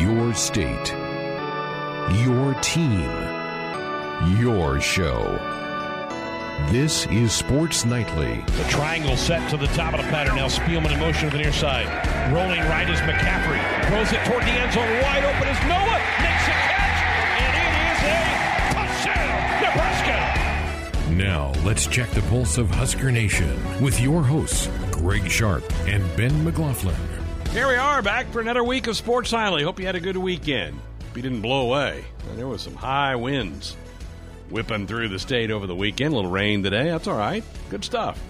Your state, your team, your show. This is Sports Nightly. The triangle set to the top of the pattern. Now Spielman in motion to the near side. Rolling right is McCaffrey. Throws it toward the end zone. Wide open is Noah. Makes a catch. And it is a touchdown, Nebraska. Now let's check the pulse of Husker Nation with your hosts, Greg Sharp and Ben McLaughlin. Here we are, back for another week of Sports Nightly. Hope you had a good weekend. Hope you didn't blow away. There was some high winds whipping through the state over the weekend. A little rain today. That's all right. Good stuff.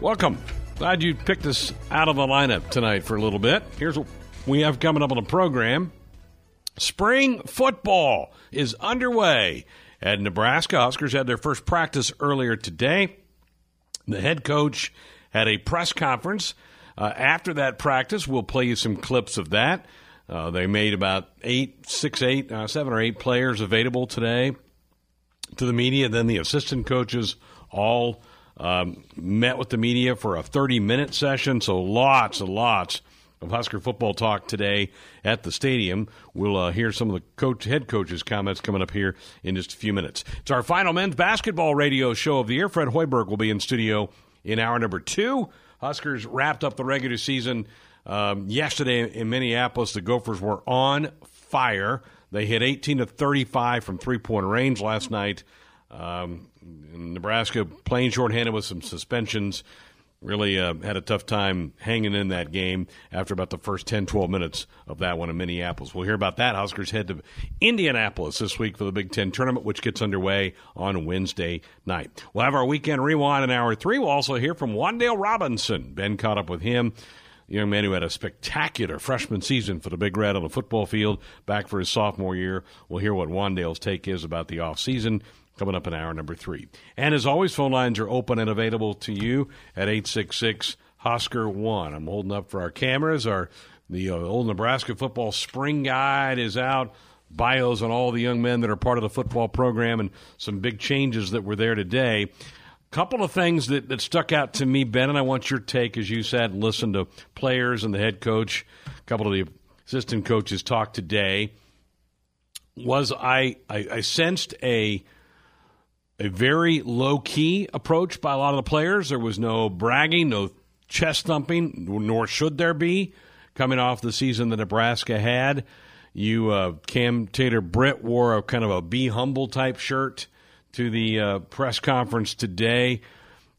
Welcome. Glad you picked us out of the lineup tonight for a little bit. Here's what we have coming up on the program. Spring football is underway at Nebraska. Huskers had their first practice earlier today. The head coach had a press conference. After that practice, we'll play you some clips of that. They made about seven or eight players available today to the media. Then the assistant coaches all met with the media for a 30-minute session. So lots and lots of Husker football talk today at the stadium. We'll hear some of the head coach's comments coming up here in just a few minutes. It's our final men's basketball radio show of the year. Fred Hoiberg will be in studio in hour number 2. Huskers wrapped up the regular season yesterday in Minneapolis. The Gophers were on fire. They hit 18 of 35 from three-point range last night. Nebraska playing shorthanded with some suspensions. Really had a tough time hanging in that game after about the first 10, 12 minutes of that one in Minneapolis. We'll hear about that. Huskers head to Indianapolis this week for the Big Ten Tournament, which gets underway on Wednesday night. We'll have our Weekend Rewind in Hour 3. We'll also hear from Wan'Dale Robinson. Ben caught up with him, the young man who had a spectacular freshman season for the Big Red on the football field back for his sophomore year. We'll hear what Wan'Dale's take is about the offseason coming up in hour number 3. And as always, phone lines are open and available to you at 866-HUSKER-1. I'm holding up for our cameras. The old Nebraska football spring guide is out. Bios on all the young men that are part of the football program and some big changes that were there today. A couple of things that stuck out to me, Ben, and I want your take as you sat and listened to players and the head coach. A couple of the assistant coaches talked today. Was I sensed a very low-key approach by a lot of the players. There was no bragging, no chest-thumping, nor should there be, coming off the season that Nebraska had. Cam Tater-Britt wore a kind of a be-humble-type shirt to the press conference today.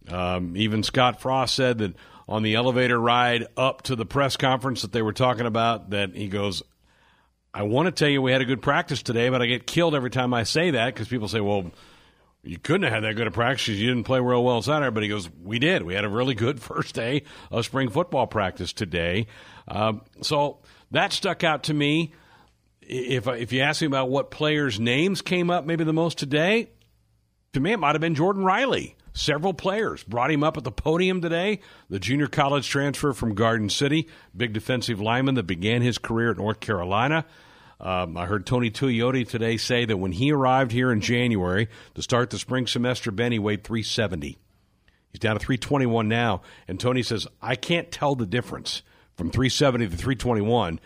Even Scott Frost said that on the elevator ride up to the press conference that they were talking about, that he goes, I want to tell you we had a good practice today, but I get killed every time I say that because people say, well, you couldn't have had that good a practice because you didn't play real well Saturday. But he goes, we did. We had a really good first day of spring football practice today. So that stuck out to me. If you ask me about what players' names came up maybe the most today, to me it might have been Jordan Riley. Several players brought him up at the podium today. The junior college transfer from Garden City, big defensive lineman that began his career at North Carolina. I heard Tony Tuioti today say that when he arrived here in January to start the spring semester, Ben, he weighed 370. He's down to 321 now, and Tony says, I can't tell the difference from 370 to 321,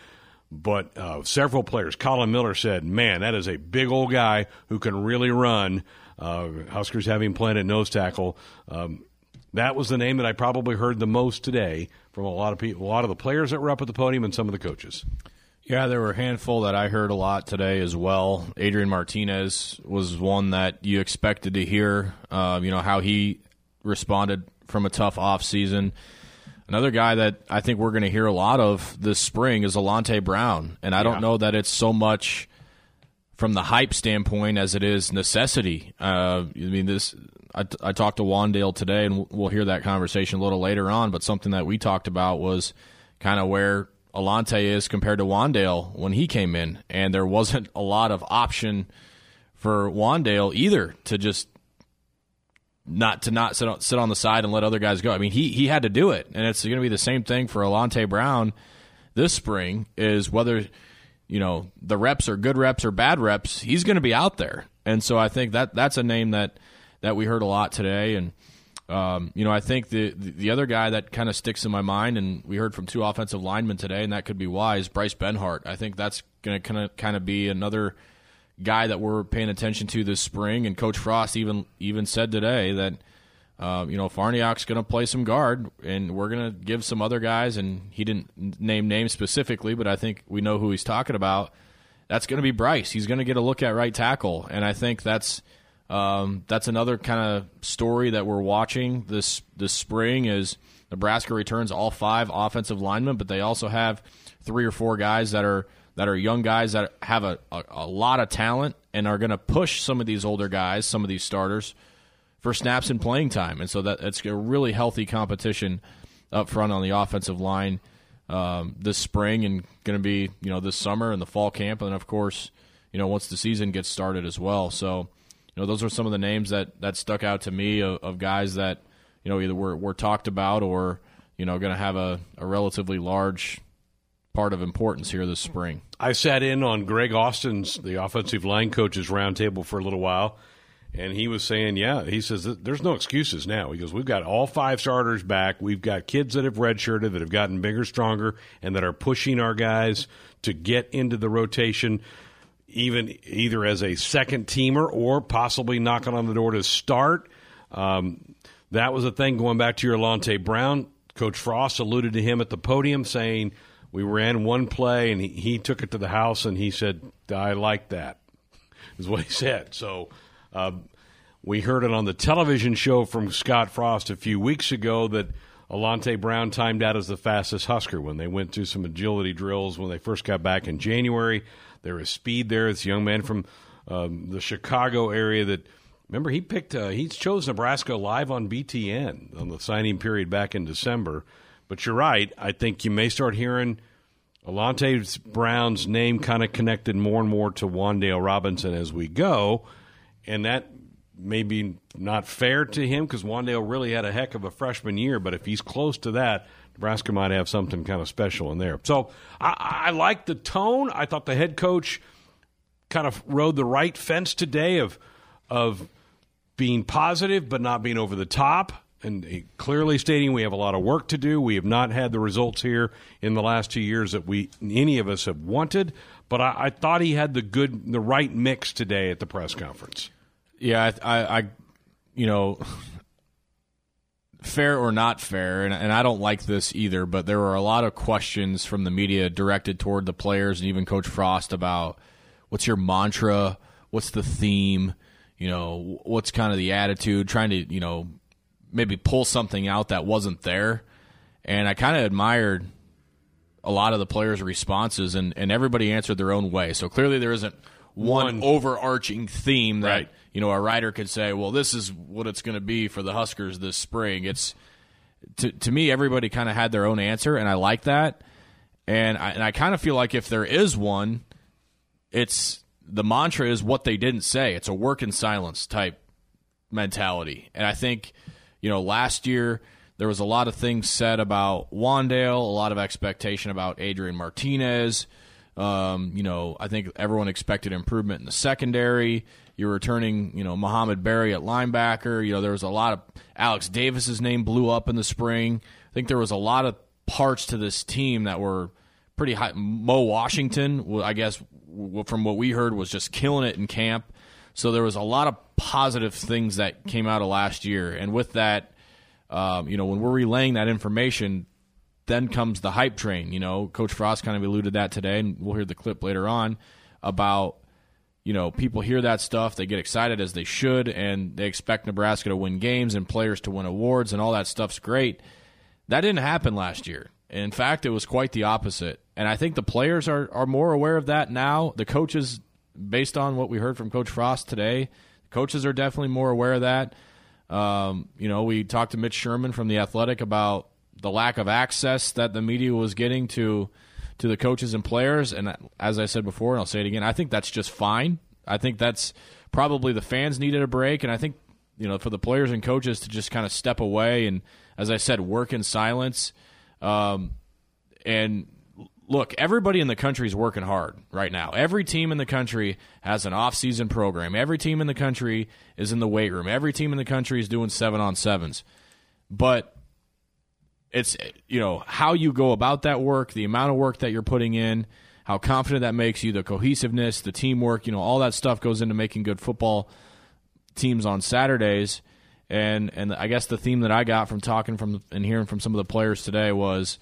but several players, Colin Miller said, man, that is a big old guy who can really run. Huskers having played at nose tackle. That was the name that I probably heard the most today from a lot of people, a lot of the players that were up at the podium and some of the coaches. Yeah, there were a handful that I heard a lot today as well. Adrian Martinez was one that you expected to hear, how he responded from a tough offseason. Another guy that I think we're going to hear a lot of this spring is Elante Brown, and I don't know that it's so much from the hype standpoint as it is necessity. I talked to Wan'Dale today, and we'll hear that conversation a little later on, but something that we talked about was kind of where Elante is compared to Wan'Dale when he came in, and there wasn't a lot of option for Wan'Dale either to just not sit on the side and let other guys go. I mean, he had to do it, and it's going to be the same thing for Elante Brown this spring. Is whether the reps are good reps or bad reps, he's going to be out there, and so I think that's a name that we heard a lot today, and I think the other guy that kind of sticks in my mind, and we heard from two offensive linemen today, and that could be wise, Bryce Benhart. I think that's going to kind of be another guy that we're paying attention to this spring. And Coach Frost even said today that, Farniak's going to play some guard, and we're going to give some other guys, and he didn't name names specifically, but I think we know who he's talking about. That's going to be Bryce. He's going to get a look at right tackle, and I think that's another kind of story that we're watching this spring is Nebraska returns all five offensive linemen, but they also have three or four guys that are young guys that have a lot of talent and are going to push some of these older guys, some of these starters, for snaps and playing time. And so that's a really healthy competition up front on the offensive line this spring and going to be, this summer and the fall camp. And, of course, once the season gets started as well. So, those are some of the names that stuck out to me of guys that, either were talked about or, going to have a relatively large part of importance here this spring. I sat in on Greg Austin's, the offensive line coach's roundtable for a little while. And he was saying, he says, there's no excuses now. He goes, we've got all five starters back. We've got kids that have redshirted, that have gotten bigger, stronger, and that are pushing our guys to get into the rotation, even either as a second-teamer or possibly knocking on the door to start. That was a thing going back to your Elante Brown. Coach Frost alluded to him at the podium saying, we ran one play, and he took it to the house, and he said, I like that, is what he said. So – we heard it on the television show from Scott Frost a few weeks ago that Elante Brown timed out as the fastest Husker when they went through some agility drills when they first got back in January. There is speed there. It's a young man from the Chicago area that, remember, he chose Nebraska live on BTN on the signing period back in December. But you're right. I think you may start hearing Elante Brown's name kind of connected more and more to Wan'Dale Robinson as we go. And that may be not fair to him because Wan'Dale really had a heck of a freshman year. But if he's close to that, Nebraska might have something kind of special in there. So I like the tone. I thought the head coach kind of rode the right fence today of being positive but not being over the top. And he clearly stating we have a lot of work to do. We have not had the results here in the last 2 years that any of us have wanted. But I thought he had the right mix today at the press conference. Yeah, I fair or not fair, and I don't like this either, but there were a lot of questions from the media directed toward the players and even Coach Frost about what's your mantra, what's the theme, what's kind of the attitude, trying to, maybe pull something out that wasn't there. And I kind of admired a lot of the players' responses, and everybody answered their own way. So clearly there isn't one overarching theme that right. A writer could say, well, this is what it's going to be for the Huskers this spring. It's to me, everybody kind of had their own answer, and I like that. And I kind of feel like if there is one, it's the mantra is what they didn't say. It's a work in silence type mentality. And I think, last year there was a lot of things said about Wan'Dale, a lot of expectation about Adrian Martinez. I think everyone expected improvement in the secondary. You're returning, Muhammad Berry at linebacker. There was a lot of Alex Davis's name blew up in the spring. I think there was a lot of parts to this team that were pretty high. Mo Washington, I guess, from what we heard, was just killing it in camp. So there was a lot of positive things that came out of last year. And with that, when we're relaying that information, then comes the hype train. Coach Frost kind of alluded that today, and we'll hear the clip later on about, people hear that stuff, they get excited as they should, and they expect Nebraska to win games and players to win awards, and all that stuff's great. That didn't happen last year. In fact, it was quite the opposite. And I think the players are more aware of that now. The coaches, based on what we heard from Coach Frost today, coaches are definitely more aware of that. We talked to Mitch Sherman from The Athletic about the lack of access that the media was getting to the coaches and players. And as I said before, and I'll say it again, I think that's just fine. I think that's probably the fans needed a break. And I think, for the players and coaches to just kind of step away and, as I said, work in silence and look, everybody in the country is working hard right now. Every team in the country has an off-season program. Every team in the country is in the weight room. Every team in the country is doing 7-on-7s. But it's, you know, how you go about that work, the amount of work that you're putting in, how confident that makes you, the cohesiveness, the teamwork, you know, all that stuff goes into making good football teams on Saturdays. And I guess the theme that I got from talking from and hearing from some of the players today was,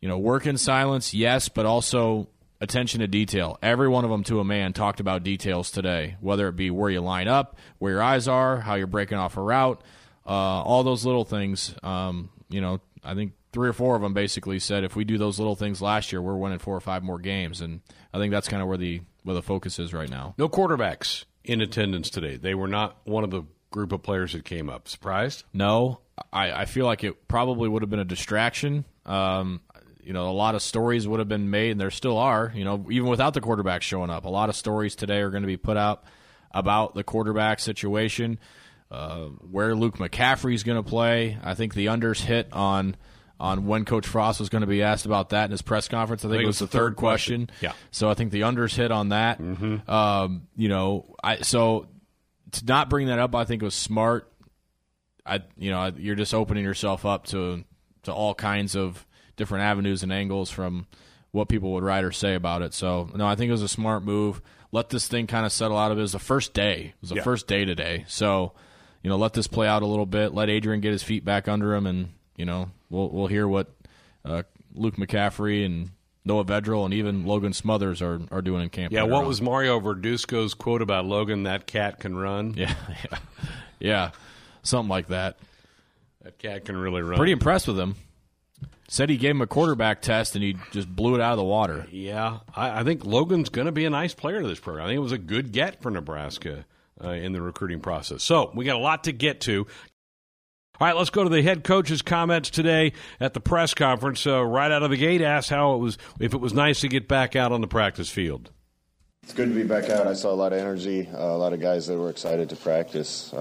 you know, work in silence, yes, but also attention to detail. Every one of them to a man talked about details today, whether it be where you line up, where your eyes are, how you're breaking off a route, all those little things. You know, I think 3 or 4 of them basically said, if we do those little things last year, we're winning 4 or 5 more games. And I think that's kind of where the focus is right now. No quarterbacks in attendance today. They were not one of the group of players that came up. Surprised? No. I feel like it probably would have been a distraction. You know, a lot of stories would have been made, and there still are, you know, even without the quarterback showing up. A lot of stories today are going to be put out about the quarterback situation, where Luke McCaffrey is going to play. I think the unders hit on when Coach Frost was going to be asked about that in his press conference. I think it was the third question. Yeah. So I think the unders hit on that. Mm-hmm. You know, so to not bring that up, I think it was smart. You're just opening yourself up to all kinds of different avenues and angles from what people would write or say about it. So, no, I think it was a smart move. Let this thing kind of settle out of it. It was the first day. It was the first day today. So, you know, let this play out a little bit. Let Adrian get his feet back under him, and, you know, we'll hear what Luke McCaffrey and Noah Vedral and even Logan Smothers are doing in camp. Yeah, what was Mario Verduzco's quote about Logan? That cat can run. Yeah. Yeah, something like that. That cat can really run. Pretty impressed with him. Said he gave him a quarterback test, and he just blew it out of the water. Yeah, I think Logan's going to be a nice player to this program. I think it was a good get for Nebraska in the recruiting process. So we got a lot to get to. All right, let's go to the head coach's comments today at the press conference. Right out of the gate, asked if it was nice to get back out on the practice field. It's good to be back out. I saw a lot of energy, a lot of guys that were excited to practice.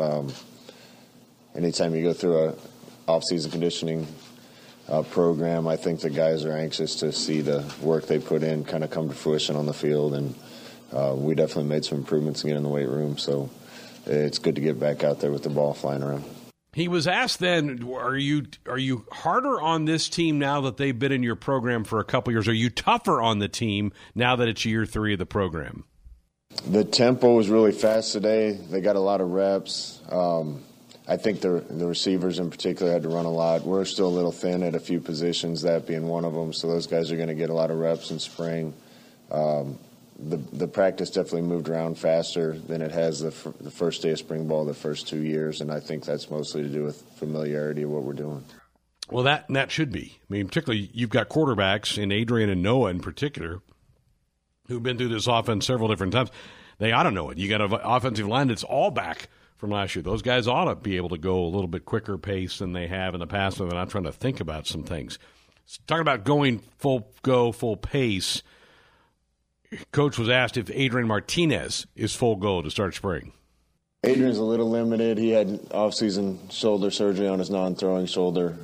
Anytime you go through a off-season conditioning program, I think the guys are anxious to see the work they put in kind of come to fruition on the field, and we definitely made some improvements again in the weight room, so it's good to get back out there with the ball flying around. He was asked then, are you harder on this team now that they've been in your program for a couple years? Are you tougher on the team now that it's year 3 of the program? The tempo was really fast today. They got a lot of reps. I think the receivers in particular had to run a lot. We're still a little thin at a few positions, that being one of them, so those guys are going to get a lot of reps in spring. The practice definitely moved around faster than it has the first day of spring ball the first 2 years, and I think that's mostly to do with familiarity of what we're doing. Well, that should be. I mean, particularly you've got quarterbacks in Adrian and Noah in particular who've been through this offense several different times. They ought to know it. You got an offensive line that's all back from last year. Those guys ought to be able to go a little bit quicker pace than they have in the past when they're not trying to think about some things. Talking about full pace, Coach was asked if Adrian Martinez is full go to start spring. Adrian's a little limited. He had off-season shoulder surgery on his non-throwing shoulder.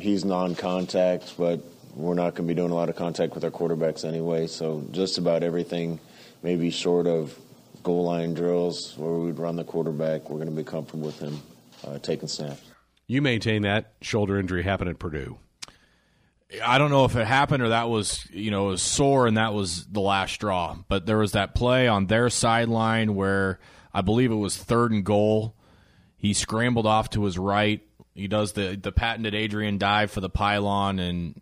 He's non-contact, but we're not going to be doing a lot of contact with our quarterbacks anyway, so just about everything maybe short of goal line drills where we would run the quarterback, we're going to be comfortable with him taking snaps. You maintain that shoulder injury happened at Purdue. I don't know if it happened or that was, you know, it was sore and that was the last straw. But there was that play on their sideline where I believe it was 3rd and goal. He scrambled off to his right. He does the patented Adrian dive for the pylon, and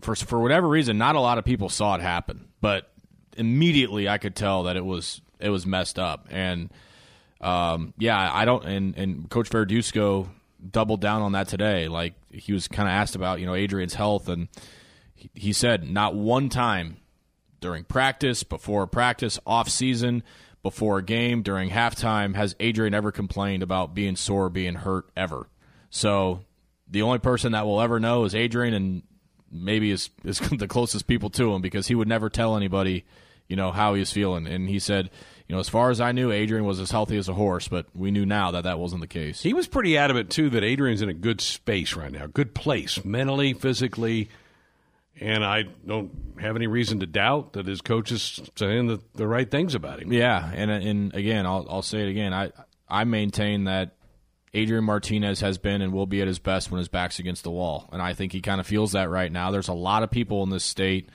for whatever reason, not a lot of people saw it happen, but immediately I could tell that it was messed up. And and Coach Verduzco doubled down on that today. Like, he was kind of asked about, you know, Adrian's health, and he said not one time during practice, before practice, off season, before a game, during halftime, has Adrian ever complained about being sore, being hurt ever. So the only person that will ever know is Adrian, and maybe is the closest people to him, because he would never tell anybody, you know, how he was feeling. And he said, you know, as far as I knew, Adrian was as healthy as a horse, but we knew now that that wasn't the case. He was pretty adamant, too, that Adrian's in a good space right now, good place, mentally, physically. And I don't have any reason to doubt that his coach is saying the right things about him. Yeah, and again, I'll say it again. I maintain that Adrian Martinez has been and will be at his best when his back's against the wall, and I think he kind of feels that right now. There's a lot of people in this state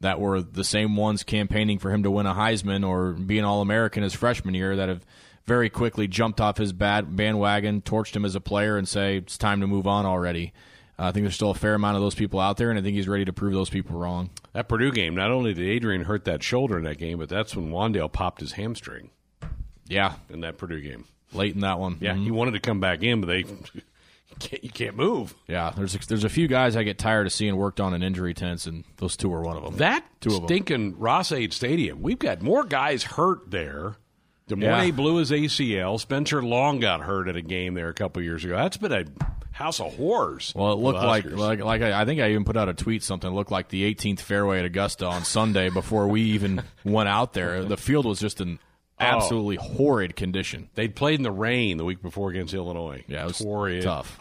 that were the same ones campaigning for him to win a Heisman or be an All-American his freshman year that have very quickly jumped off his bandwagon, torched him as a player, and say, it's time to move on already. I think there's still a fair amount of those people out there, and I think he's ready to prove those people wrong. That Purdue game, not only did Adrian hurt that shoulder in that game, but that's when Wan'Dale popped his hamstring. Yeah. In that Purdue game. Late in that one. Yeah, mm-hmm. He wanted to come back in, but they you can't move. Yeah, there's a few guys I get tired of seeing worked on in injury tents, and those two are one of them. That stinking Ross-Ade Stadium, we've got more guys hurt there. Des Moines blew his ACL. Spencer Long got hurt at a game there a couple of years ago. That's been a house of horrors. Well, it looked like I think I even put out a tweet, something that looked like the 18th fairway at Augusta on Sunday before we even went out there. The field was just an absolutely horrid condition. They'd played in the rain the week before against Illinois. Yeah, it was tough.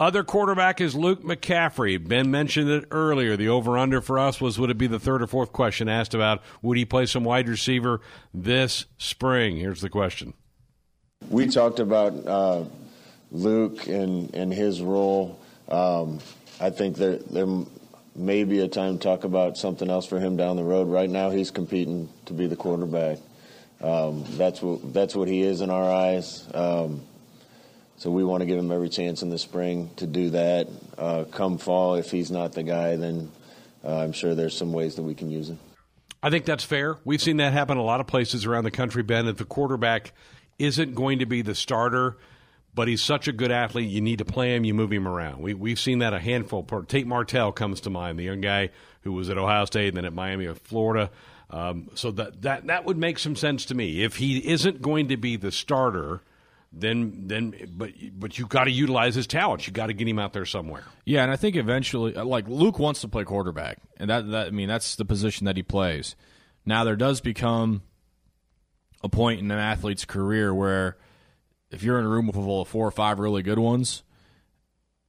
Other quarterback is Luke McCaffrey. Ben mentioned it earlier. The over-under for us was, would it be the third or fourth question asked about would he play some wide receiver this spring? Here's the question. We talked about Luke and his role. I think there may be a time to talk about something else for him down the road. Right now he's competing to be the quarterback. That's what he is in our eyes. So we want to give him every chance in the spring to do that. Come fall, if he's not the guy, then I'm sure there's some ways that we can use him. I think that's fair. We've seen that happen a lot of places around the country, Ben. If the quarterback isn't going to be the starter, but he's such a good athlete, you need to play him, you move him around. We've seen that a handful. Tate Martell comes to mind, the young guy who was at Ohio State and then at Miami of Florida. So that would make some sense to me. If he isn't going to be the starter, Then, but you got to utilize his talents. You got to get him out there somewhere. Yeah, and I think eventually, like Luke wants to play quarterback, and that's the position that he plays. Now there does become a point in an athlete's career where if you're in a room full of 4 or 5 really good ones,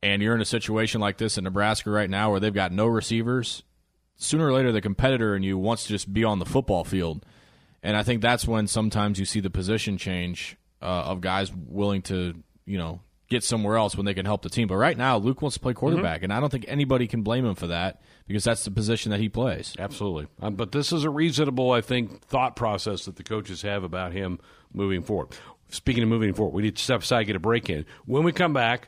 and you're in a situation like this in Nebraska right now where they've got no receivers, sooner or later the competitor in you wants to just be on the football field, and I think that's when sometimes you see the position change. Of guys willing to, get somewhere else when they can help the team. But right now, Luke wants to play quarterback, and I don't think anybody can blame him for that because that's the position that he plays. Absolutely. But this is a reasonable, I think, thought process that the coaches have about him moving forward. Speaking of moving forward, we need to step aside and get a break in. When we come back,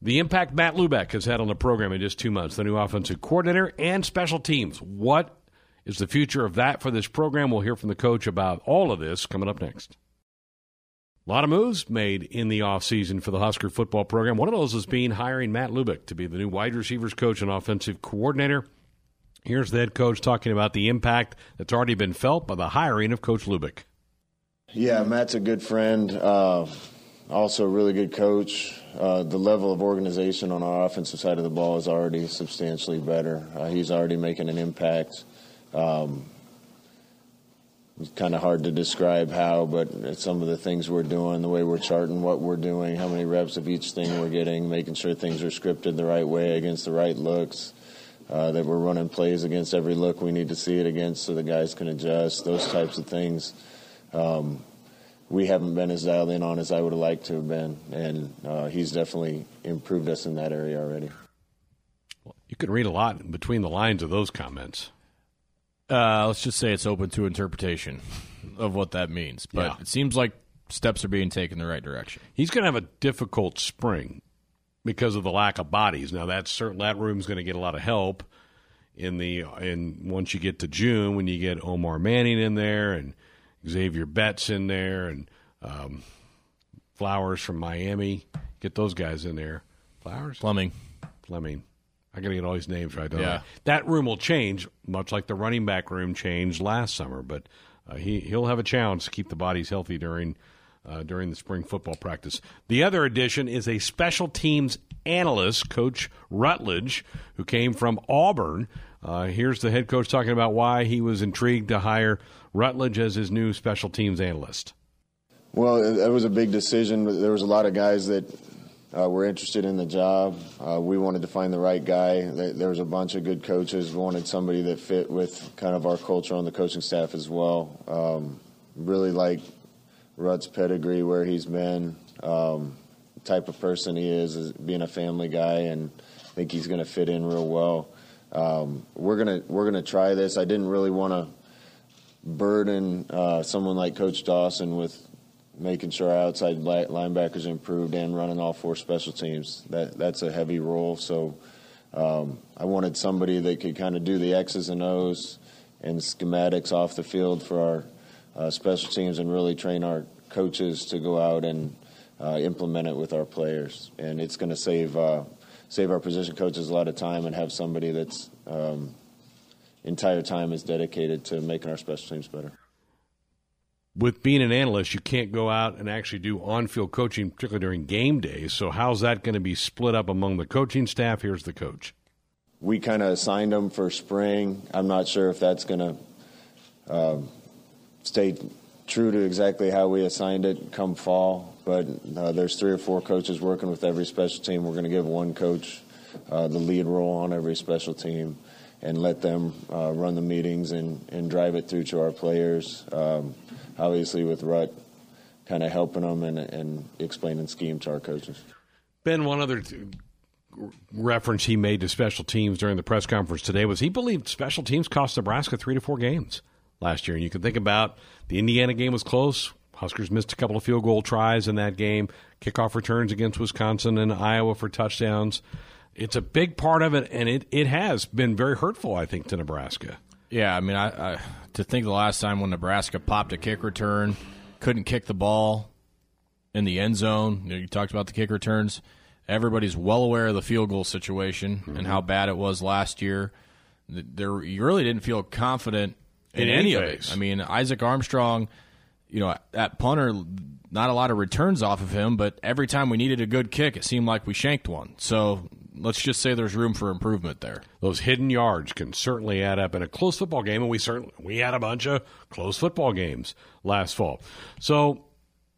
the impact Matt Lubick has had on the program in just 2 months, the new offensive coordinator and special teams. What is the future of that for this program? We'll hear from the coach about all of this coming up next. A lot of moves made in the offseason for the Husker football program. One of those is hiring Matt Lubick to be the new wide receivers coach and offensive coordinator. Here's the head coach talking about the impact that's already been felt by the hiring of Coach Lubick. Yeah, Matt's a good friend, also a really good coach. The level of organization on our offensive side of the ball is already substantially better. He's already making an impact. It's kind of hard to describe how, but some of the things we're doing, the way we're charting what we're doing, how many reps of each thing we're getting, making sure things are scripted the right way against the right looks, that we're running plays against every look we need to see it against so the guys can adjust, those types of things. We haven't been as dialed in on as I would have liked to have been, and he's definitely improved us in that area already. Well, you could read a lot between the lines of those comments. Let's just say it's open to interpretation of what that means. But it seems like steps are being taken in the right direction. He's going to have a difficult spring because of the lack of bodies. Now, that room's going to get a lot of help in once you get to June, when you get Omar Manning in there and Xavier Betts in there and Flowers from Miami. Get those guys in there. Flowers? Fleming. I got to get all these names right. Yeah. That room will change, much like the running back room changed last summer. But he'll have a challenge to keep the bodies healthy during the spring football practice. The other addition is a special teams analyst, Coach Rutledge, who came from Auburn. Here's the head coach talking about why he was intrigued to hire Rutledge as his new special teams analyst. Well, that was a big decision. There was a lot of guys that We're interested in the job. We wanted to find the right guy. There was a bunch of good coaches. We wanted somebody that fit with kind of our culture on the coaching staff as well. Really like Rutt's pedigree, where he's been, the type of person he is being a family guy, and I think he's going to fit in real well. We're gonna try this. I didn't really want to burden someone like Coach Dawson with making sure our outside linebackers improved and running all four special teams. That's a heavy role. So I wanted somebody that could kind of do the X's and O's and schematics off the field for our special teams and really train our coaches to go out and implement it with our players. And it's going to save our position coaches a lot of time and have somebody that's entire time is dedicated to making our special teams better. With being an analyst, you can't go out and actually do on-field coaching, particularly during game days. So how's that going to be split up among the coaching staff? Here's the coach. We kind of assigned them for spring. I'm not sure if that's going to stay true to exactly how we assigned it come fall. But there's 3 or 4 coaches working with every special team. We're going to give one coach the lead role on every special team and let them run the meetings and drive it through to our players. Obviously with Rutt kind of helping them and explaining scheme to our coaches. Ben, one other reference he made to special teams during the press conference today was he believed special teams cost Nebraska 3 to 4 games last year. And you can think about the Indiana game was close. Huskers missed a couple of field goal tries in that game. Kickoff returns against Wisconsin and Iowa for touchdowns. It's a big part of it, and it has been very hurtful, I think, to Nebraska. Yeah, I mean, I to think the last time when Nebraska popped a kick return, couldn't kick the ball in the end zone. You know, you talked about the kick returns. Everybody's well aware of the field goal situation and how bad it was last year. You really didn't feel confident in any of it. I mean, Isaac Armstrong, you know, that punter, not a lot of returns off of him, but every time we needed a good kick, it seemed like we shanked one. So let's just say there's room for improvement there. Those hidden yards can certainly add up in a close football game, and we had a bunch of close football games last fall. So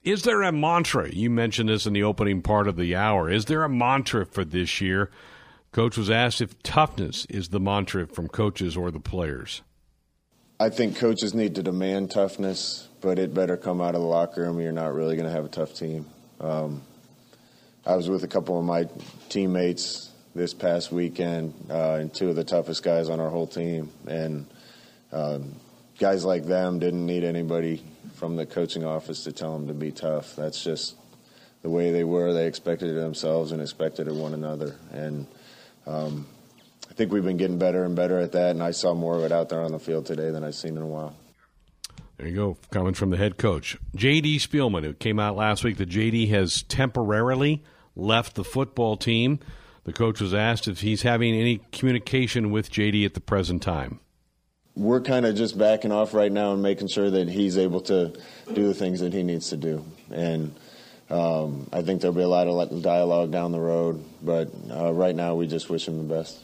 is there a mantra? You mentioned this in the opening part of the hour. Is there a mantra for this year? Coach was asked if toughness is the mantra from coaches or the players. I think coaches need to demand toughness, but it better come out of the locker room. You're not really going to have a tough team. I was with a couple of my teammates this past weekend and 2 of the toughest guys on our whole team. And guys like them didn't need anybody from the coaching office to tell them to be tough. That's just the way they were. They expected it of themselves and expected it of one another. And I think we've been getting better and better at that, and I saw more of it out there on the field today than I've seen in a while. There you go. Comment from the head coach. J.D. Spielman, who came out last week, that J.D. has temporarily left the football team. The coach was asked if he's having any communication with J.D. at the present time. We're kind of just backing off right now and making sure that he's able to do the things that he needs to do. And I think there'll be a lot of dialogue down the road, but right now we just wish him the best.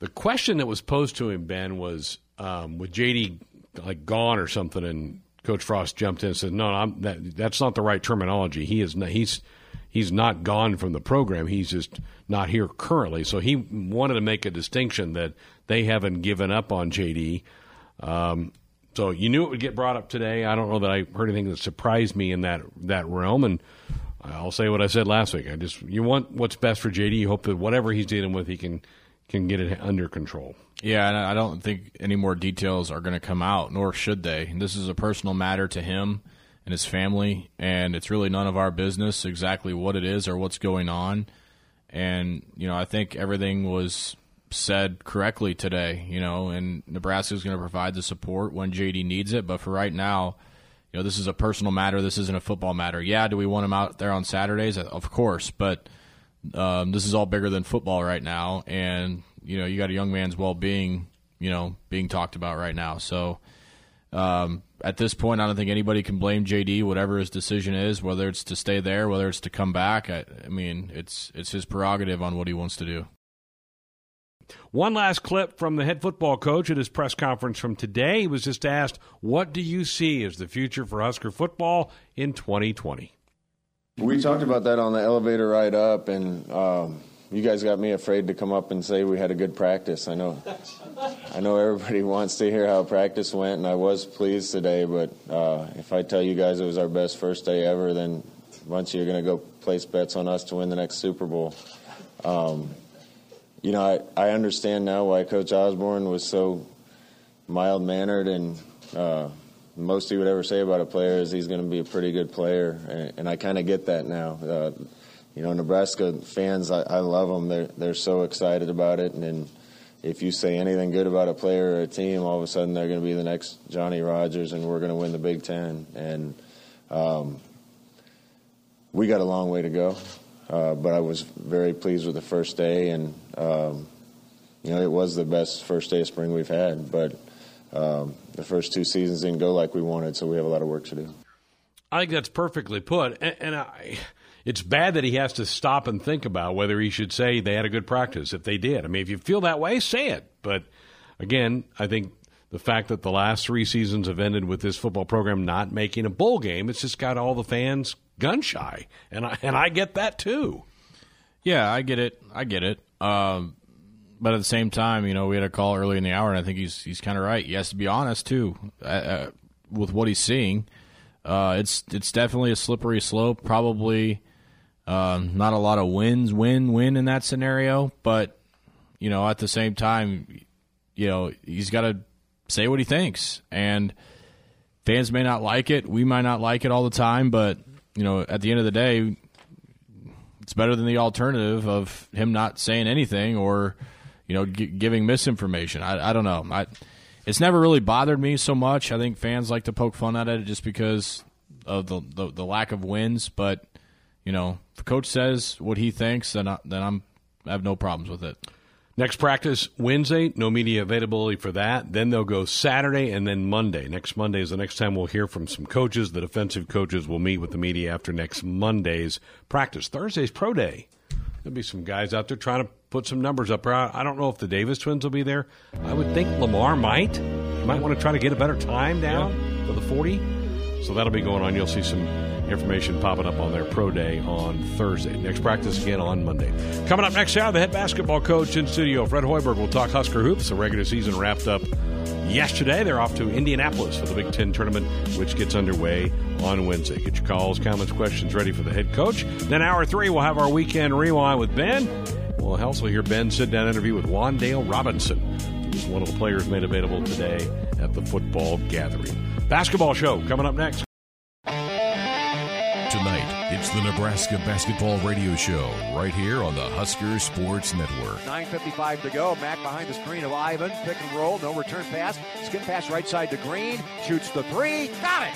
The question that was posed to him, Ben, was with J.D. like gone or something, and Coach Frost jumped in and said, "No, that's not the right terminology. He's not gone from the program. He's just not here currently." So he wanted to make a distinction that they haven't given up on JD. So you knew it would get brought up today. I don't know that I heard anything that surprised me in that realm, and I'll say what I said last week. You want what's best for JD. You hope that whatever he's dealing with, he can get it under control. Yeah, and I don't think any more details are going to come out, nor should they. And this is a personal matter to him and his family, and it's really none of our business exactly what it is or what's going on. And, you know, I think everything was said correctly today, you know, and Nebraska is going to provide the support when JD needs it. But for right now, you know, this is a personal matter. This isn't a football matter. Yeah, do we want him out there on Saturdays? Of course, but this is all bigger than football right now, and you know, you got a young man's well-being, you know, being talked about right now. So at this point, I don't think anybody can blame JD, whatever his decision is, whether it's to stay there, whether it's to come back. I mean, it's his prerogative on what he wants to do. One last clip from the head football coach at his press conference from today. He was just asked, what do you see as the future for Husker football in 2020? We talked about that on the elevator ride up, and you guys got me afraid to come up and say we had a good practice. I know everybody wants to hear how practice went, and I was pleased today, but if I tell you guys it was our best first day ever, then once you're going to go place bets on us to win the next Super Bowl. You know, I understand now why Coach Osborne was so mild-mannered, and most he would ever say about a player is he's going to be a pretty good player, and I kind of get that now. You know, Nebraska fans, I love them. They're so excited about it, and if you say anything good about a player or a team, all of a sudden they're going to be the next Johnny Rodgers, and we're going to win the Big Ten. And we got a long way to go, but I was very pleased with the first day, and you know, it was the best first day of spring we've had, but the first two seasons didn't go like we wanted, so we have a lot of work to do. I think that's perfectly put, and it's bad that he has to stop and think about whether he should say they had a good practice if they did. I mean, if you feel that way, say it. But, again, I think the fact that the last three seasons have ended with this football program not making a bowl game, it's just got all the fans gun-shy, and I get that too. Yeah, I get it. But at the same time, you know, we had a call early in the hour, and I think he's kind of right. He has to be honest too with what he's seeing. It's definitely a slippery slope. Probably not a lot of win in that scenario. But you know, at the same time, you know, he's got to say what he thinks, and fans may not like it. We might not like it all the time, but you know, at the end of the day, it's better than the alternative of him not saying anything or, you know, giving misinformation. I don't know. It's never really bothered me so much. I think fans like to poke fun at it just because of the lack of wins. But, you know, if the coach says what he thinks, then I have no problems with it. Next practice, Wednesday, no media availability for that. Then they'll go Saturday and then Monday. Next Monday is the next time we'll hear from some coaches. The defensive coaches will meet with the media after next Monday's practice. Thursday's pro day. There'll be some guys out there trying to put some numbers up. I don't know if the Davis twins will be there. I would think Lamar might. He might want to try to get a better time down for the 40. So that'll be going on. You'll see some information popping up on their pro day on Thursday. Next practice again on Monday. Coming up next hour, the head basketball coach in studio, Fred Hoiberg, will talk Husker hoops. The regular season wrapped up yesterday. They're off to Indianapolis for the Big Ten Tournament, which gets underway on Wednesday. Get your calls, comments, questions ready for the head coach. Then hour three, we'll have our weekend rewind with Ben. We'll also hear Ben's sit-down interview with Wan'Dale Robinson, who's one of the players made available today at the football gathering. Basketball show coming up next. Tonight, it's the Nebraska Basketball Radio Show, right here on the Husker Sports Network. 9:55 to go. Mack behind the screen of Ivan. Pick and roll. No return pass. Skin pass right side to Green. Shoots the three. Got it!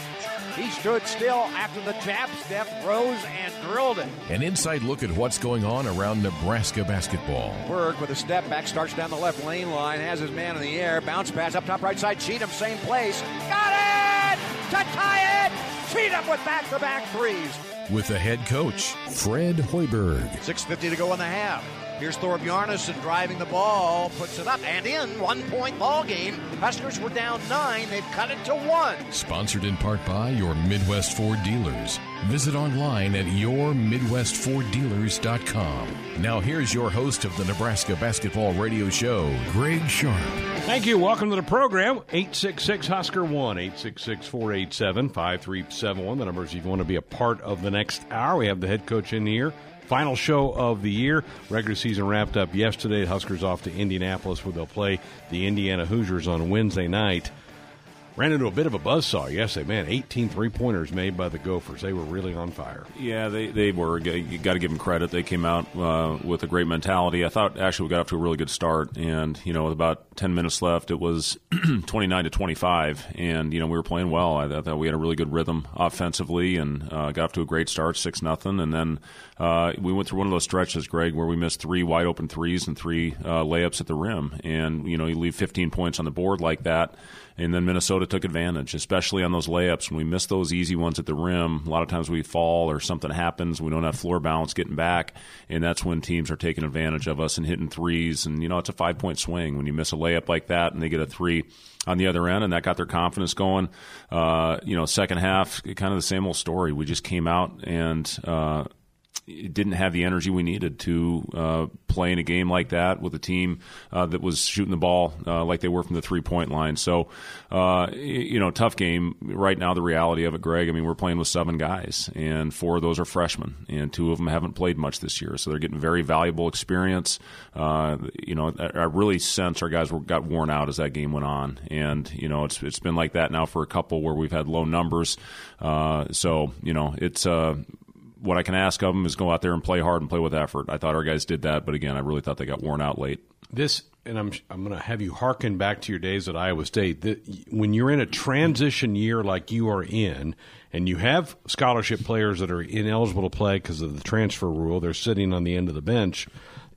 He stood still after the tap. Steph rose and drilled it. An inside look at what's going on around Nebraska basketball. Berg with a step back. Starts down the left lane line. Has his man in the air. Bounce pass up top right side. Cheatham, same place. Got it! To tie it! Cheatham with back-to-back threes. With the head coach, Fred Hoiberg. 6:50 to go in the half. Here's Thorpe Yarneson driving the ball, puts it up and in. 1 point ball game. Huskers were down 9. They've cut it to 1. Sponsored in part by your Midwest Ford dealers. Visit online at yourmidwestforddealers.com. Now here's your host of the Nebraska Basketball Radio Show, Greg Sharp. Thank you. Welcome to the program. 866-HUSKER1, 866-487-5371. The numbers if you want to be a part of the next hour. We have the head coach in here. Final show of the year. Regular season wrapped up yesterday. Huskers off to Indianapolis, where they'll play the Indiana Hoosiers on Wednesday night. Ran into a bit of a buzzsaw yesterday. Man, 18 three-pointers made by the Gophers. They were really on fire. Yeah, they were. You got to give them credit. They came out with a great mentality. I thought, actually, we got off to a really good start. And, you know, with about 10 minutes left, it was 29-25. And, you know, we were playing well. I thought we had a really good rhythm offensively and got off to a great start, 6-0. And then we went through one of those stretches, Greg, where we missed 3 wide-open threes and 3 layups at the rim. And, you know, you leave 15 points on the board like that. And then Minnesota Minnesota took advantage, especially on those layups. When we miss those easy ones at the rim, a lot of times we fall or something happens. We don't have floor balance getting back, and that's when teams are taking advantage of us and hitting threes. And, you know, it's a 5-point swing when you miss a layup like that and they get a three on the other end, and that got their confidence going. You know, second half, kind of the same old story. We just came out and it didn't have the energy we needed to play in a game like that with a team that was shooting the ball like they were from the three-point line. So, you know, tough game. Right now, the reality of it, Greg, I mean, we're playing with 7 guys, and 4 of those are freshmen, and 2 of them haven't played much this year. So they're getting very valuable experience. You know, I really sense our guys got worn out as that game went on. And, you know, it's been like that now for a couple where we've had low numbers. So, you know, it's what I can ask of them is go out there and play hard and play with effort. I thought our guys did that, but again, I really thought they got worn out late. This, and I'm going to have you hearken back to your days at Iowa State. When you're in a transition year like you are in, and you have scholarship players that are ineligible to play because of the transfer rule, they're sitting on the end of the bench,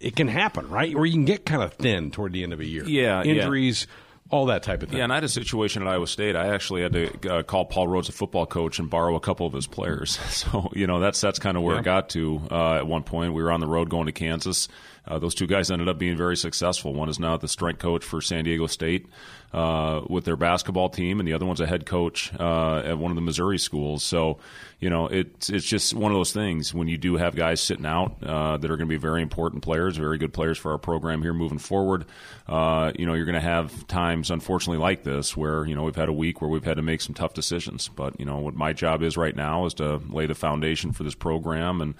it can happen, right? Or you can get kind of thin toward the end of a year. Yeah, injuries. Yeah. All that type of thing. Yeah, and I had a situation at Iowa State. I actually had to call Paul Rhodes, a football coach, and borrow a couple of his players. So, you know, that's kind of where it got to at one point. We were on the road going to Kansas. Those 2 guys ended up being very successful. One is now the strength coach for San Diego State with their basketball team, and the other one's a head coach at one of the Missouri schools. So, you know, it's just one of those things when you do have guys sitting out that are going to be very important players, very good players for our program here moving forward. You know, you're going to have times, unfortunately, like this where, you know, we've had a week where we've had to make some tough decisions. But, you know, what my job is right now is to lay the foundation for this program and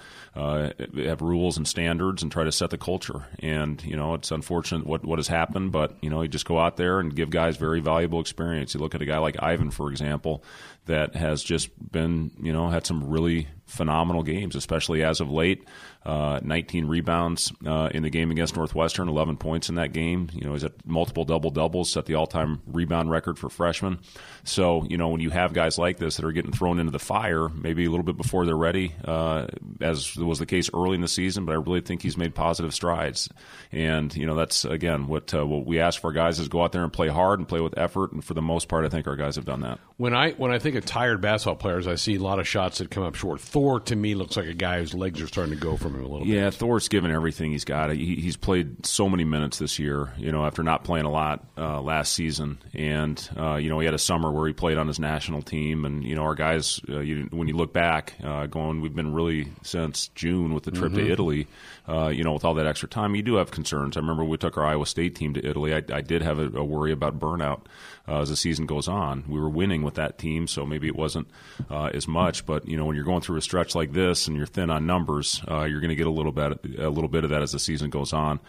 have rules and standards and try to set the culture. And, you know, it's unfortunate what has happened, but, you know, you just go out there and give guys very valuable experience. You look at a guy like Ivan, for example, that has just been, you know, had some really phenomenal games, especially as of late. 19 rebounds in the game against Northwestern, 11 points in that game. You know, he's at multiple double-doubles, set the all-time rebound record for freshmen. So, you know, when you have guys like this that are getting thrown into the fire, maybe a little bit before they're ready, as was the case early in the season, but I really think he's made positive strides. And, you know, that's, again, what we ask for guys is go out there and play hard and play with effort, and for the most part, I think our guys have done that. When I think of tired basketball players, I see a lot of shots that come up short. Thor, to me, looks like a guy whose legs are starting to go from him a little bit. Yeah, Thor's given everything he's got. He's played so many minutes this year, you know, after not playing a lot last season. And, you know, he had a summer where he played on his national team. And, you know, our guys, when you look back, we've been really since June with the trip to Italy, you know, with all that extra time, you do have concerns. I remember we took our Iowa State team to Italy. I did have a worry about burnout as the season goes on. We were winning with that team, so maybe it wasn't as much. But, you know, when you're going through a stretch like this and you're thin on numbers, you're going to get a little bit of that as the season goes on.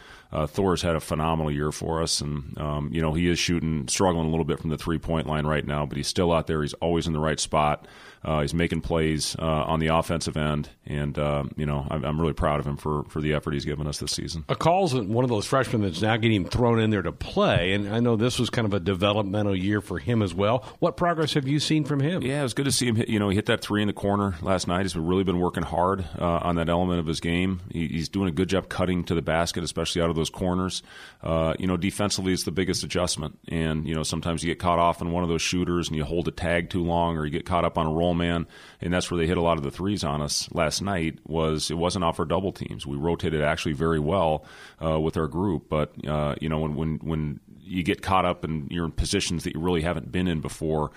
Thor's had a phenomenal year for us, and you know, he is struggling a little bit from the three-point line right now, but he's still out there. He's always in the right spot. He's making plays on the offensive end, and you know, I'm really proud of him for the effort he's given us this season. Akal's one of those freshmen that's now getting thrown in there to play, and I know this was kind of a developmental year for him as well. What progress have you seen from him? Yeah, it was good to see him hit. You know, he hit that three in the corner last night. He's really been working hard on that element of his game. He's doing a good job cutting to the basket, especially out of those corners. You know, defensively is the biggest adjustment, and you know, sometimes you get caught off in one of those shooters and you hold a tag too long, or you get caught up on a roll man, and that's where they hit a lot of the threes on us last night. It wasn't off our double teams. We rotated actually very well with our group, but you know, when you get caught up and you're in positions that you really haven't been in before,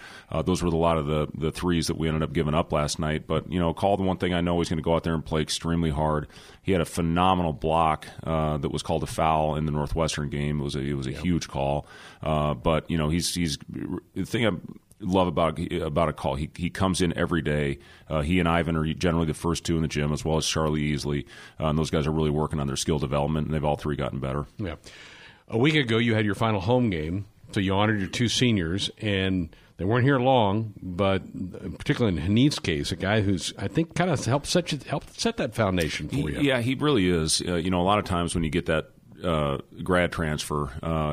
those were a lot of the threes that we ended up giving up last night. But you know, Call, the one thing I know, he's going to go out there and play extremely hard. He had a phenomenal block that was called a foul in the Northwestern game. It was a huge call, but you know, he's the thing I love about a call. He comes in every day. He and Ivan are generally the first 2 in the gym, as well as Charlie Easley. And those guys are really working on their skill development, and they've all 3 gotten better. Yeah. A week ago, you had your final home game, so you honored your 2 seniors, and they weren't here long, but particularly in Hanif's case, a guy who's, I think, kind of helped set that foundation for you. Yeah, he really is. You know, a lot of times when you get that grad transfer,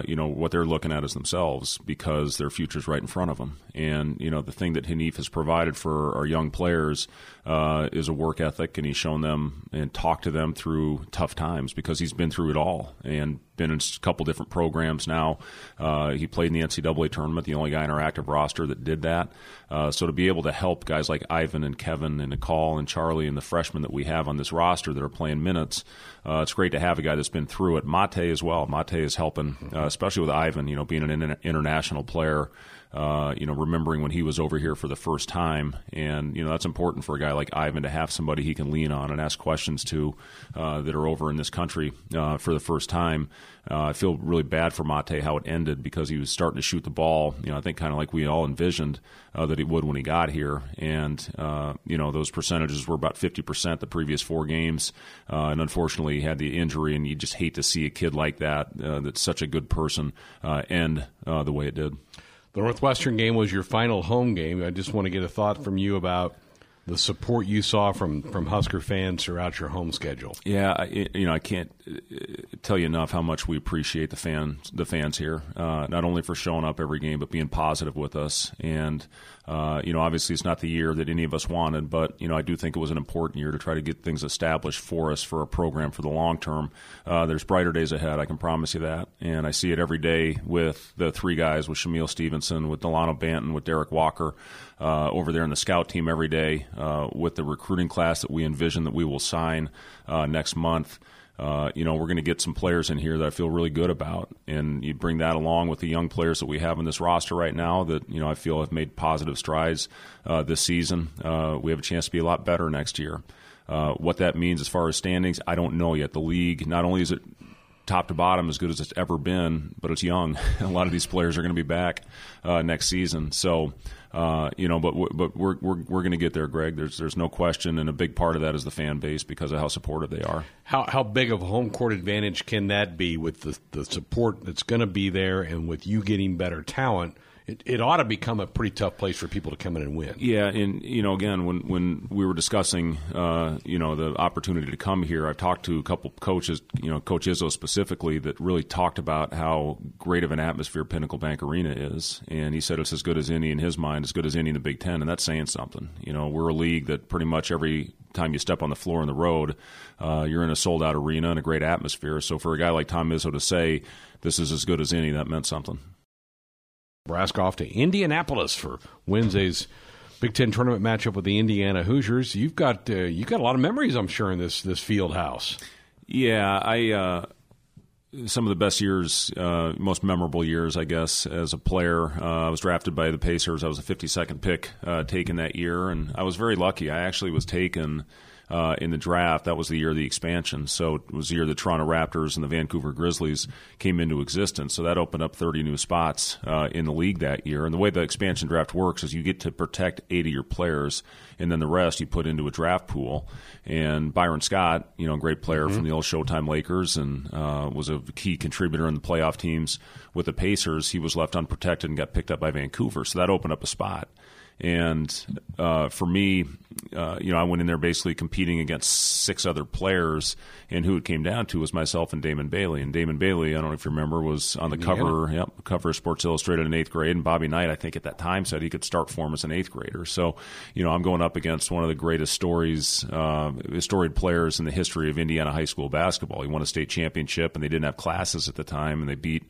you know, what they're looking at is themselves, because their future's right in front of them. And, you know, the thing that Hanif has provided for our young players is a work ethic, and he's shown them and talked to them through tough times, because he's been through it all and been in a couple different programs now. He played in the NCAA tournament, the only guy in our active roster that did that. So to be able to help guys like Ivan and Kevin and Nicole and Charlie and the freshmen that we have on this roster that are playing minutes, it's great to have a guy that's been through it. Mate as well. Mate is helping, especially with Ivan, you know, being an international player. You know, remembering when he was over here for the first time. And, you know, that's important for a guy like Ivan to have somebody he can lean on and ask questions to that are over in this country for the first time. I feel really bad for Mate how it ended because he was starting to shoot the ball, you know, I think kind of like we all envisioned that he would when he got here. And, you know, those percentages were about 50% the previous four games. And unfortunately, he had the injury, and you just hate to see a kid like that that's such a good person end the way it did. The Northwestern game was your final home game. I just want to get a thought from you about the support you saw from Husker fans throughout your home schedule. Yeah, I can't tell you enough how much we appreciate the fans here, not only for showing up every game but being positive with us. And, you know, obviously it's not the year that any of us wanted, but, you know, I do think it was an important year to try to get things established for us for a program for the long term. There's brighter days ahead, I can promise you that. And I see it every day with the three guys, with Shamil Stevenson, with Delano Banton, with Derek Walker, over there in the scout team every day, with the recruiting class that we envision that we will sign next month. You know, we're going to get some players in here that I feel really good about. And you bring that along with the young players that we have in this roster right now that, you know, I feel have made positive strides this season. We have a chance to be a lot better next year. What that means as far as standings, I don't know yet. The league, not only is it top to bottom as good as it's ever been, but it's young. A lot of these players are going to be back next season. So, you know, but we're going to get there, Greg. There's no question, and a big part of that is the fan base because of how supportive they are. How big of a home court advantage can that be with the support that's going to be there, and with you getting better talent? It ought to become a pretty tough place for people to come in and win. Yeah, and, you know, again, when we were discussing, you know, the opportunity to come here, I talked to a couple coaches, you know, Coach Izzo specifically, that really talked about how great of an atmosphere Pinnacle Bank Arena is. And he said it's as good as any, in his mind, as good as any in the Big Ten, and that's saying something. You know, we're a league that pretty much every time you step on the floor on the road, you're in a sold-out arena and a great atmosphere. So for a guy like Tom Izzo to say this is as good as any, that meant something. Nebraska off to Indianapolis for Wednesday's Big Ten tournament matchup with the Indiana Hoosiers. You've got a lot of memories, I'm sure, in this field house. Yeah, I some of the best years, most memorable years, I guess, as a player. I was drafted by the Pacers. I was the 52nd pick taken that year, and I was very lucky. I actually was taken in the draft. That was the year of the expansion. So it was the year the Toronto Raptors and the Vancouver Grizzlies came into existence. So that opened up 30 new spots in the league that year. And the way the expansion draft works is you get to protect 8 of your players, and then the rest you put into a draft pool. And Byron Scott, you know, great player from the old Showtime Lakers, and was a key contributor in the playoff teams with the Pacers. He was left unprotected and got picked up by Vancouver. So that opened up a spot. And for me, you know, I went in there basically competing against 6 other players, and who it came down to was myself and Damon Bailey. And Damon Bailey, I don't know if you remember, was on the cover of Sports Illustrated in 8th grade, and Bobby Knight, I think at that time, said he could start for him as an 8th grader. So, you know, I'm going up against one of the greatest storied players in the history of Indiana high school basketball. He won a state championship, and they didn't have classes at the time, and they beat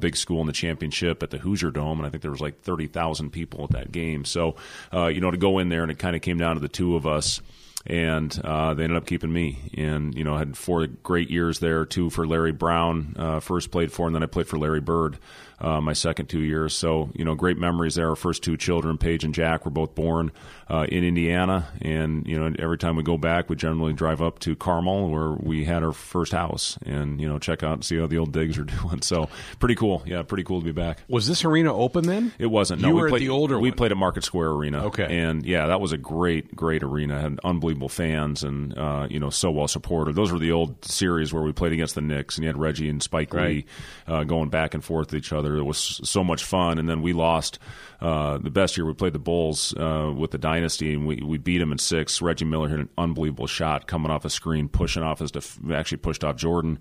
big school in the championship at the Hoosier Dome, and I think there was like 30,000 people at that game. So, you know, to go in there, and it kind of came down to the two of us, and they ended up keeping me. And, you know, I had 4 great years there, 2 for Larry Brown, first played for, and then I played for Larry Bird my second 2 years. So, you know, great memories there. Our first 2 children, Paige and Jack, were both born in Indiana. And, you know, every time we go back, we generally drive up to Carmel, where we had our first house, and, you know, check out and see how the old Digs are doing. So pretty cool. Yeah, pretty cool to be back. Was this arena open then? It wasn't. No, we played at the older one. We played at Market Square Arena. Okay. And, yeah, that was a great, great arena. Had unbelievable fans and, you know, so well supported. Those were the old series where we played against the Knicks, and you had Reggie and Spike Lee going back and forth with each other. It was so much fun. And then we lost the best year. We played the Bulls with the Dynasty, and we beat them in 6. Reggie Miller hit an unbelievable shot coming off a screen, pushing off his actually pushed off Jordan,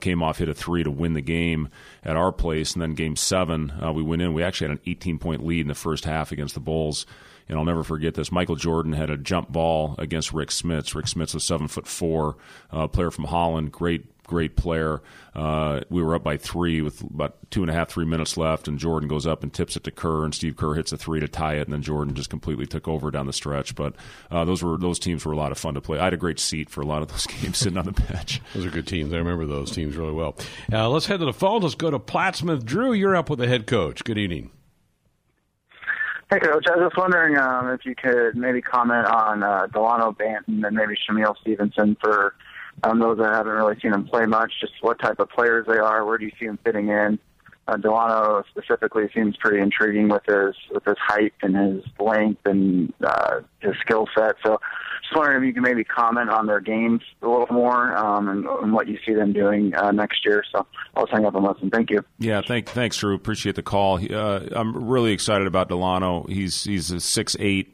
came off, hit a 3 to win the game at our place. And then game 7, we went in. We actually had an 18-point lead in the first half against the Bulls. And I'll never forget this. Michael Jordan had a jump ball against Rick Smits. Rick Smits was 7'4", player from Holland, great great player. We were up by 3 with about 2.5, 3 minutes left, and Jordan goes up and tips it to Kerr, and Steve Kerr hits a 3 to tie it, and then Jordan just completely took over down the stretch. But those teams were a lot of fun to play. I had a great seat for a lot of those games sitting on the bench. Those are good teams. I remember those teams really well. Let's head to the phone. Let's go to Plattsmouth. Drew, you're up with the head coach. Good evening. Hey, Coach, I was just wondering if you could maybe comment on Delano Banton and maybe Shamil Stevenson for those that haven't really seen him play much, just what type of players they are, where do you see him fitting in? Delano specifically seems pretty intriguing with his height and his length and his skill set. So just wondering if you can maybe comment on their games a little more and what you see them doing next year. So I'll hang up and listen. Thank you. Yeah, thanks, Drew. Appreciate the call. I'm really excited about Delano. He's a 6'8",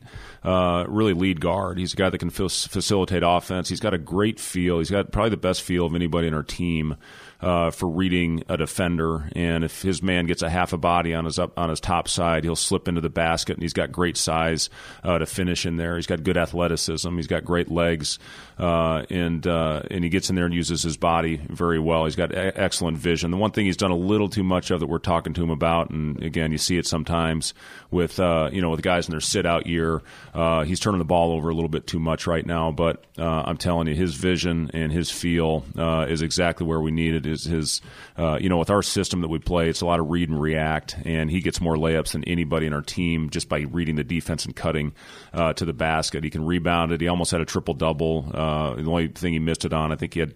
really lead guard. He's a guy that can facilitate offense. He's got a great feel. He's got probably the best feel of anybody in our team for reading a defender. And if his man gets a half a body on his top side, he'll slip into the basket, and he's got great size to finish in there. He's got good athleticism. He's got great legs, and he gets in there and uses his body very well. He's got excellent vision. The one thing he's done a little too much of that we're talking to him about, and again, you see it sometimes with guys in their sit-out year, he's turning the ball over a little bit too much right now. But I'm telling you, his vision and his feel is exactly where we need it. Is his, with our system that we play, it's a lot of read and react, and he gets more layups than anybody in our team just by reading the defense and cutting to the basket. He can rebound it. He almost had a triple-double. The only thing he missed it on, I think he had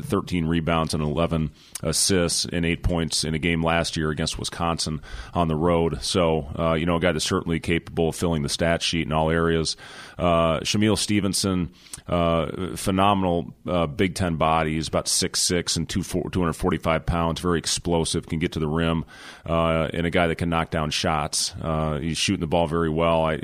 13 rebounds and 11 assists and 8 points in a game last year against Wisconsin on the road. So, a guy that's certainly capable of filling the stat sheet in all areas. Shamil Stevenson, phenomenal Big Ten body. He's about 6'6" and 245 pounds, very explosive, can get to the rim, and a guy that can knock down shots. He's shooting the ball very well. I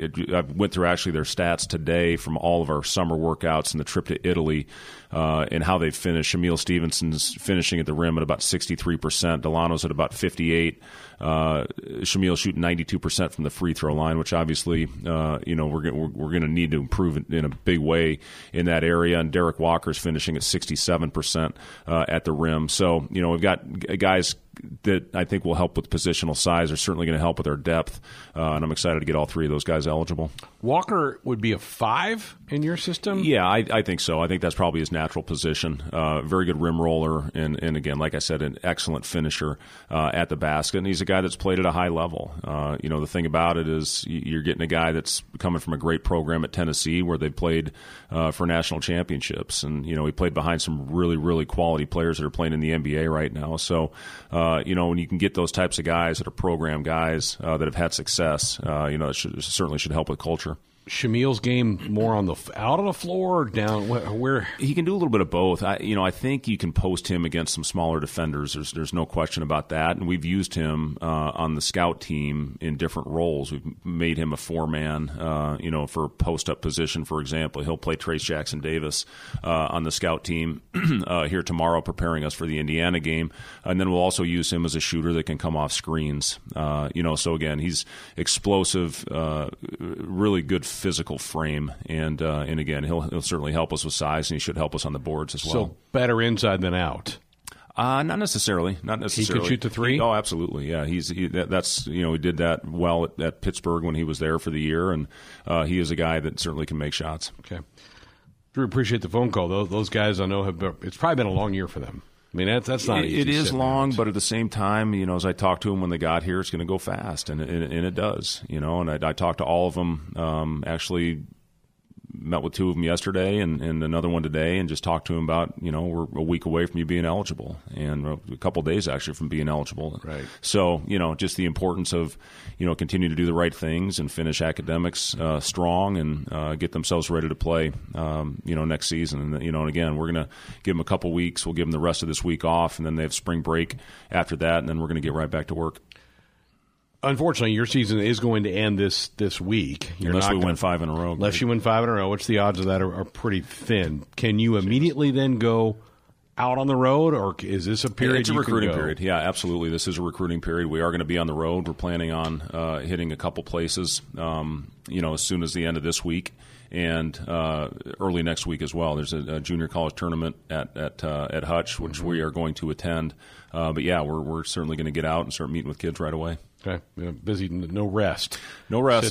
went through actually their stats today from all of our summer workouts and the trip to Italy and how they finished. Shamil Stevenson's finishing at the rim at about 63%. Delano's at about 58%. Shamil shooting 92% from the free throw line, which obviously we're going to need to improve in a big way in that area. And Derek Walker's finishing at 67% at the rim. So we've got guys that I think will help with positional size. Are certainly going to help with our depth, and I'm excited to get all three of those guys eligible. Walker would be a 5 in your system? Yeah, I think so. I think that's probably his natural position. Very good rim roller, and again, like I said, an excellent finisher at the basket. And he's a guy that's played at a high level. The thing about it is you're getting a guy that's coming from a great program at Tennessee where they played for national championships. And, he played behind some really, really quality players that are playing in the NBA right now. So, when you can get those types of guys that are program guys that have had success, it certainly should help with culture. Shamil's game more on the out of the floor or down where he can do a little bit of both. I think you can post him against some smaller defenders. There's no question about that. And we've used him on the scout team in different roles. We've made him a 4-man, for post up position, for example. He'll play Trace Jackson Davis on the scout team here tomorrow, preparing us for the Indiana game. And then we'll also use him as a shooter that can come off screens. So again, he's explosive, really good physical frame, and again, he'll certainly help us with size, and he should help us on the boards as well. So better inside than out. Not necessarily. He could shoot the 3? Oh, absolutely, yeah. He did that well at Pittsburgh when he was there for the year, and he is a guy that certainly can make shots. Okay, Drew, appreciate the phone call. Those guys I know it's probably been a long year for them. I mean, that's not easy. It is long, but at the same time, as I talked to them when they got here, it's going to go fast, and it does, And I talked to all of them. Actually, met with 2 of them yesterday and another one today, and just talked to them about, we're a week away from you being eligible, and a couple of days actually from being eligible. Right. So, just the importance of, continue to do the right things and finish academics strong and get themselves ready to play, next season. And, and again, we're going to give them a couple weeks. We'll give them the rest of this week off, and then they have spring break after that, and then we're going to get right back to work. Unfortunately, your season is going to end this week. Unless we win 5 in a row. Unless you win 5 in a row, which the odds of that are pretty thin. Can you immediately then go out on the road, or is this a period? It's a recruiting period. Yeah, absolutely. This is a recruiting period. We are going to be on the road. We're planning on hitting a couple places, as soon as the end of this week and early next week as well. There's a junior college tournament at Hutch, which we are going to attend. But yeah, we're certainly going to get out and start meeting with kids right away. Okay, busy, no rest, no. But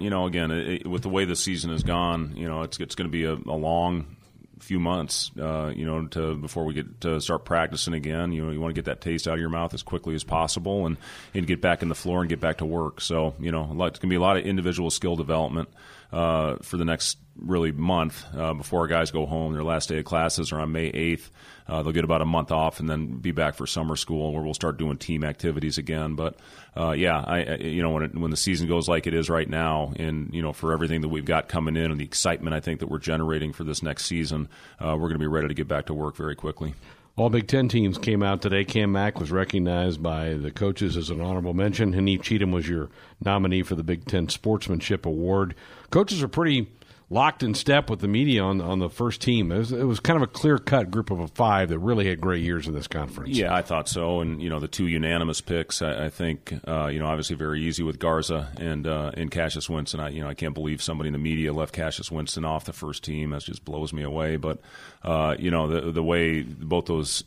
again, with the way the season has gone, it's going to be a long few months, to before we get to start practicing again. You want to get that taste out of your mouth as quickly as possible, and get back in the floor and get back to work. So it's going to be a lot of individual skill development for the next really month before our guys go home. Their last day of classes are on May 8th. They'll get about a month off and then be back for summer school, where we'll start doing team activities again. But when the season goes like it is right now, and for everything that we've got coming in and the excitement I think that we're generating for this next season, we're going to be ready to get back to work very quickly. All Big Ten teams came out today. Cam Mack was recognized by the coaches as an honorable mention. Hanif Cheatham was your nominee for the Big Ten Sportsmanship Award. Coaches are pretty locked in step with the media on the first team. It was kind of a clear-cut group of a five that really had great years in this conference. Yeah, I thought so. And, the two unanimous picks, I think, obviously very easy with Garza and Cassius Winston. I can't believe somebody in the media left Cassius Winston off the first team. That just blows me away. But, the way both those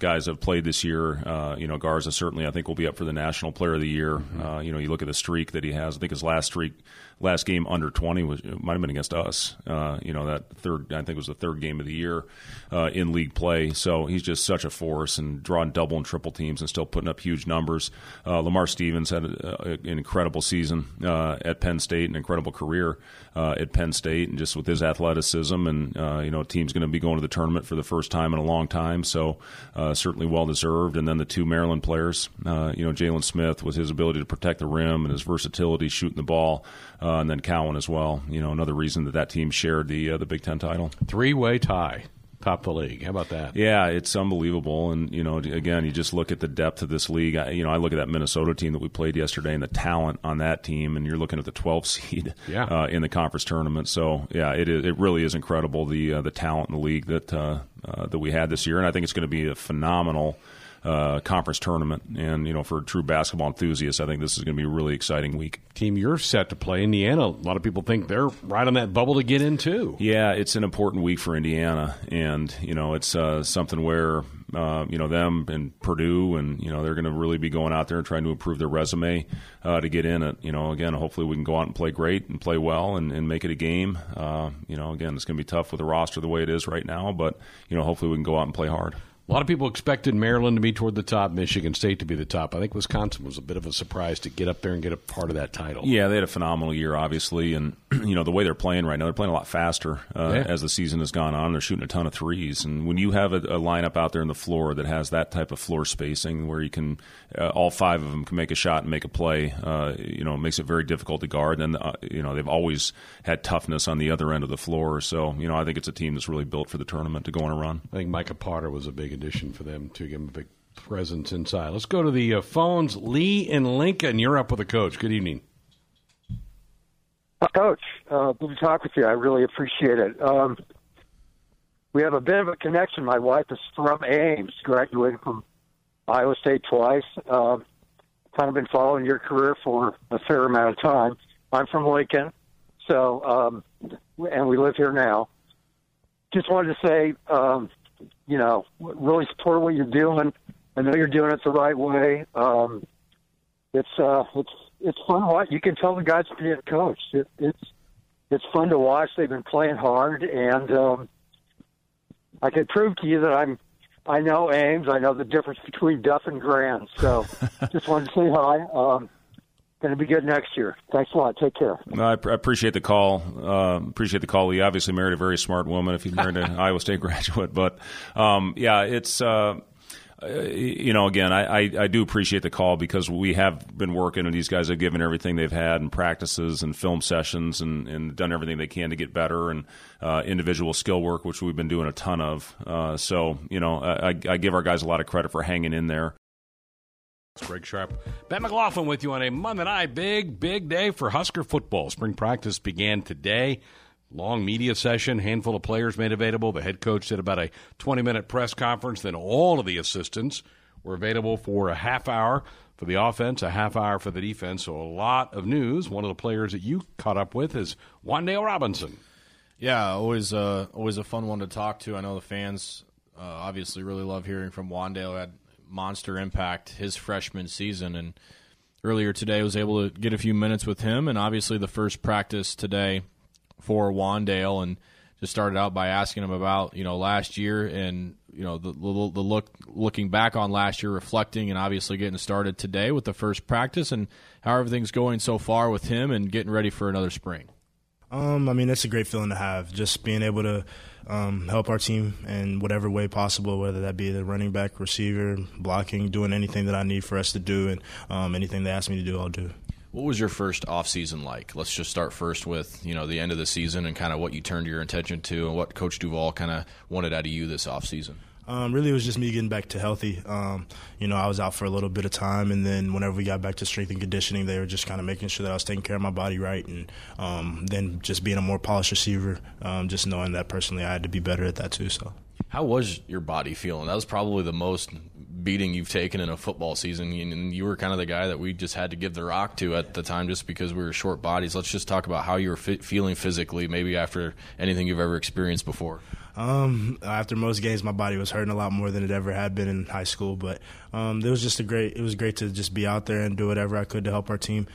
guys have played this year, Garza certainly I think will be up for the National Player of the Year. Mm-hmm. You look at the streak that he has. I think his last game under 20 might have been against us. I think it was the third game of the year in league play. So he's just such a force, and drawing double and triple teams and still putting up huge numbers. Lamar Stevens had an incredible season at Penn State, an incredible career at Penn State, and just with his athleticism and, team's going to be going to the tournament for the first time in a long time. So certainly well-deserved. And then the two Maryland players, Jalen Smith with his ability to protect the rim and his versatility shooting the ball, and then Cowan as well. Another reason that team shared the Big Ten title. Three-way tie, top of the league. How about that? Yeah, it's unbelievable. And, again, you just look at the depth of this league. I look at that Minnesota team that we played yesterday and the talent on that team, and you're looking at the 12th seed in the conference tournament. So, yeah, it really is incredible, the talent in the league that we had this year. And I think it's going to be a phenomenal conference tournament, and for true basketball enthusiasts, I think this is going to be a really exciting week. Team you're set to play, Indiana, a lot of people think they're right on that bubble to get in too. Yeah, it's an important week for Indiana, and it's something where them and Purdue, and they're going to really be going out there and trying to improve their resume to get in it. Again, hopefully we can go out and play great and play well and make it a game. Again, it's going to be tough with the roster the way it is right now, but hopefully we can go out and play hard. A lot of people expected Maryland to be toward the top, Michigan State to be the top. I think Wisconsin was a bit of a surprise to get up there and get a part of that title. Yeah, they had a phenomenal year, obviously. And, the way they're playing right now, they're playing a lot faster as the season has gone on. They're shooting a ton of threes. And when you have a lineup out there on the floor that has that type of floor spacing where you can all five of them can make a shot and make a play, it makes it very difficult to guard. And, they've always had toughness on the other end of the floor. So, I think it's a team that's really built for the tournament to go on a run. I think Micah Potter was a big addition for them to give them a big presence inside. Let's go to the phones. Lee and Lincoln, you're up with the coach. Good evening. Coach, good to talk with you. I really appreciate it. We have a bit of a connection. My wife is from Ames, graduated from Iowa State twice. Kind of been following your career for a fair amount of time. I'm from Lincoln, so and we live here now. Just wanted to say, really support what you're doing. I know you're doing it the right way. It's fun. You can tell the guys to be a coach. It's fun to watch. They've been playing hard, and I could prove to you that I know Ames. I know the difference between Duff and Grand. So just wanted to say hi. Going to be good next year. Thanks a lot. Take care. No, I appreciate the call. Lee. Obviously married a very smart woman if you married an Iowa State graduate. But, it's again, I do appreciate the call because we have been working, and these guys have given everything they've had in practices and film sessions and done everything they can to get better, and individual skill work, which we've been doing a ton of. So, I give our guys a lot of credit for hanging in there. Greg Sharp, Ben McLaughlin with you on a Monday night. Big day for Husker football. Spring practice began today. long media session, handful of players made available. The head coach did about a 20-minute press conference. Then all of the assistants were available for a half hour for the offense, a half hour for the defense. So a lot of news. One of the players that you caught up with is Wan'Dale Robinson. Yeah, always a fun one to talk to. I know the fans obviously really love hearing from Wan'Dale. Had monster impact his freshman season, and earlier today I was able to get a few minutes with him, and obviously the first practice today for Wan'Dale, and just started out by asking him about, you know, last year and, you know, the looking back on last year, reflecting, and obviously getting started today with the first practice and how everything's going so far with him and getting ready for another spring. I mean, it's a great feeling to have, just being able to help our team in whatever way possible, whether that be the running back, receiver, blocking, doing anything that I need for us to do, and anything they ask me to do, I'll do. What was your first offseason like? Let's just start first with, you know, the end of the season and kind of what you turned your attention to and what Coach Duvall kind of wanted out of you this offseason. Really, it was just me getting back to healthy. You know, I was out for a little bit of time, and then whenever we got back to strength and conditioning, they were just kind of making sure that I was taking care of my body right, and then just being a more polished receiver, just knowing that personally I had to be better at that too. So, how was your body feeling? That was probably the most beating you've taken in a football season, and you were kind of the guy that we just had to give the rock to at the time just because we were short bodies. Let's just talk about how you were feeling physically, maybe after anything you've ever experienced before. After most games, my body was hurting a lot more than it ever had been in high school, but it was great to just be out there and do whatever I could to help our team.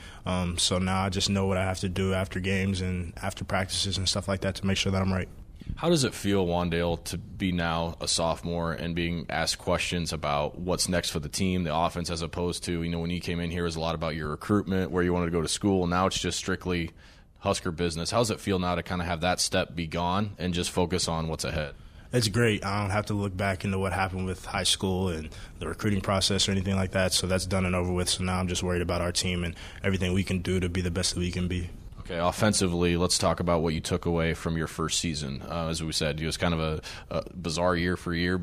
So now I just know what I have to do after games and after practices and stuff like that to make sure that I'm right. How does it feel, Wan'Dale, to be now a sophomore and being asked questions about what's next for the team, the offense, as opposed to, you know, when you came in here, it was a lot about your recruitment, where you wanted to go to school. Now it's just strictly Husker business. How does it feel now to kind of have that step be gone and just focus on what's ahead? It's great. I don't have to look back into what happened with high school and the recruiting process or anything like that. So that's done and over with. So now I'm just worried about our team and everything we can do to be the best that we can be. Okay, offensively, let's talk about what you took away from your first season. As we said, it was kind of a bizarre year for you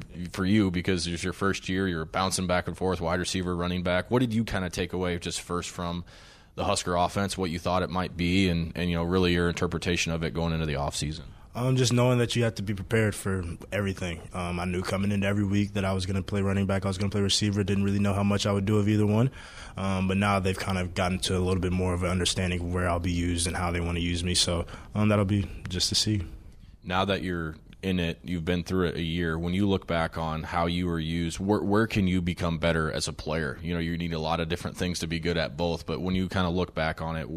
because it was your first year. You're bouncing back and forth, wide receiver, running back. What did you kind of take away just first from the Husker offense, what you thought it might be, and you know, really your interpretation of it going into the offseason? Just knowing that you have to be prepared for everything. I knew coming into every week that I was going to play running back, I was going to play receiver. Didn't really know how much I would do of either one. But now they've kind of gotten to a little bit more of an understanding of where I'll be used and how they want to use me. So that'll be just to see. Now that you're in it, you've been through it a year. When you look back on how you were used, where can you become better as a player? You know, you need a lot of different things to be good at both, but when you kind of look back on it,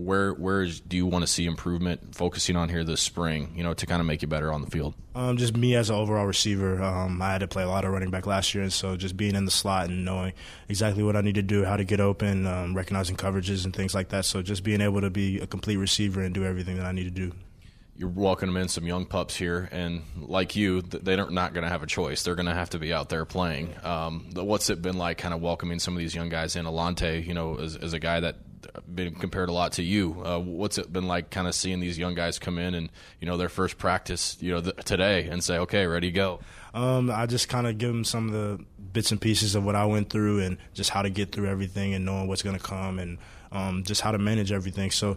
do you want to see improvement focusing on here this spring, you know, to kind of make you better on the field? Just me as an overall receiver. I had to play a lot of running back last year, and so just being in the slot and knowing exactly what I need to do, how to get open, recognizing coverages and things like that. So just being able to be a complete receiver and do everything that I need to do. You're welcoming in some young pups here, and like you, they're not going to have a choice. They're going to have to be out there playing. What's it been like kind of welcoming some of these young guys in? Elante, you know, as a guy that been compared a lot to you, what's it been like kind of seeing these young guys come in and, you know, their first practice, you know, today and say, okay, ready, go? I just kind of give them some of the bits and pieces of what I went through and just how to get through everything and knowing what's going to come and just how to manage everything. So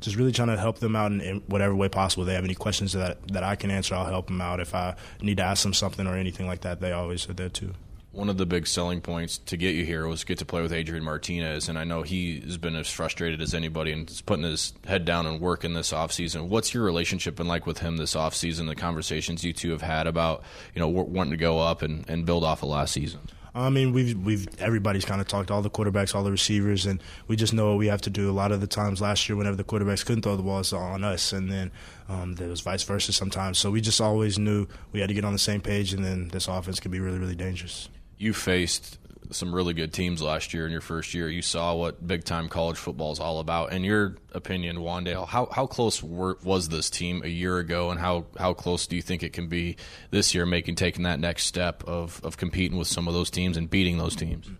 just really trying to help them out in whatever way possible. If they have any questions that I can answer, I'll help them out. If I need to ask them something or anything like that, they always are there too. One of the big selling points to get you here was get to play with Adrian Martinez, and I know he's been as frustrated as anybody and is putting his head down and working this offseason. What's your relationship been like with him this offseason, the conversations you two have had about, you know, wanting to go up and build off of last season? I mean, everybody's kind of talked, all the quarterbacks, all the receivers, and we just know what we have to do. A lot of the times last year, whenever the quarterbacks couldn't throw the ball, it's on us, and then there was vice versa sometimes. So we just always knew we had to get on the same page, and then this offense could be really, really dangerous. You faced some really good teams last year in your first year. You saw what big-time college football is all about. In your opinion, Wan'Dale, how close was this team a year ago, and how close do you think it can be this year, taking that next step of competing with some of those teams and beating those teams?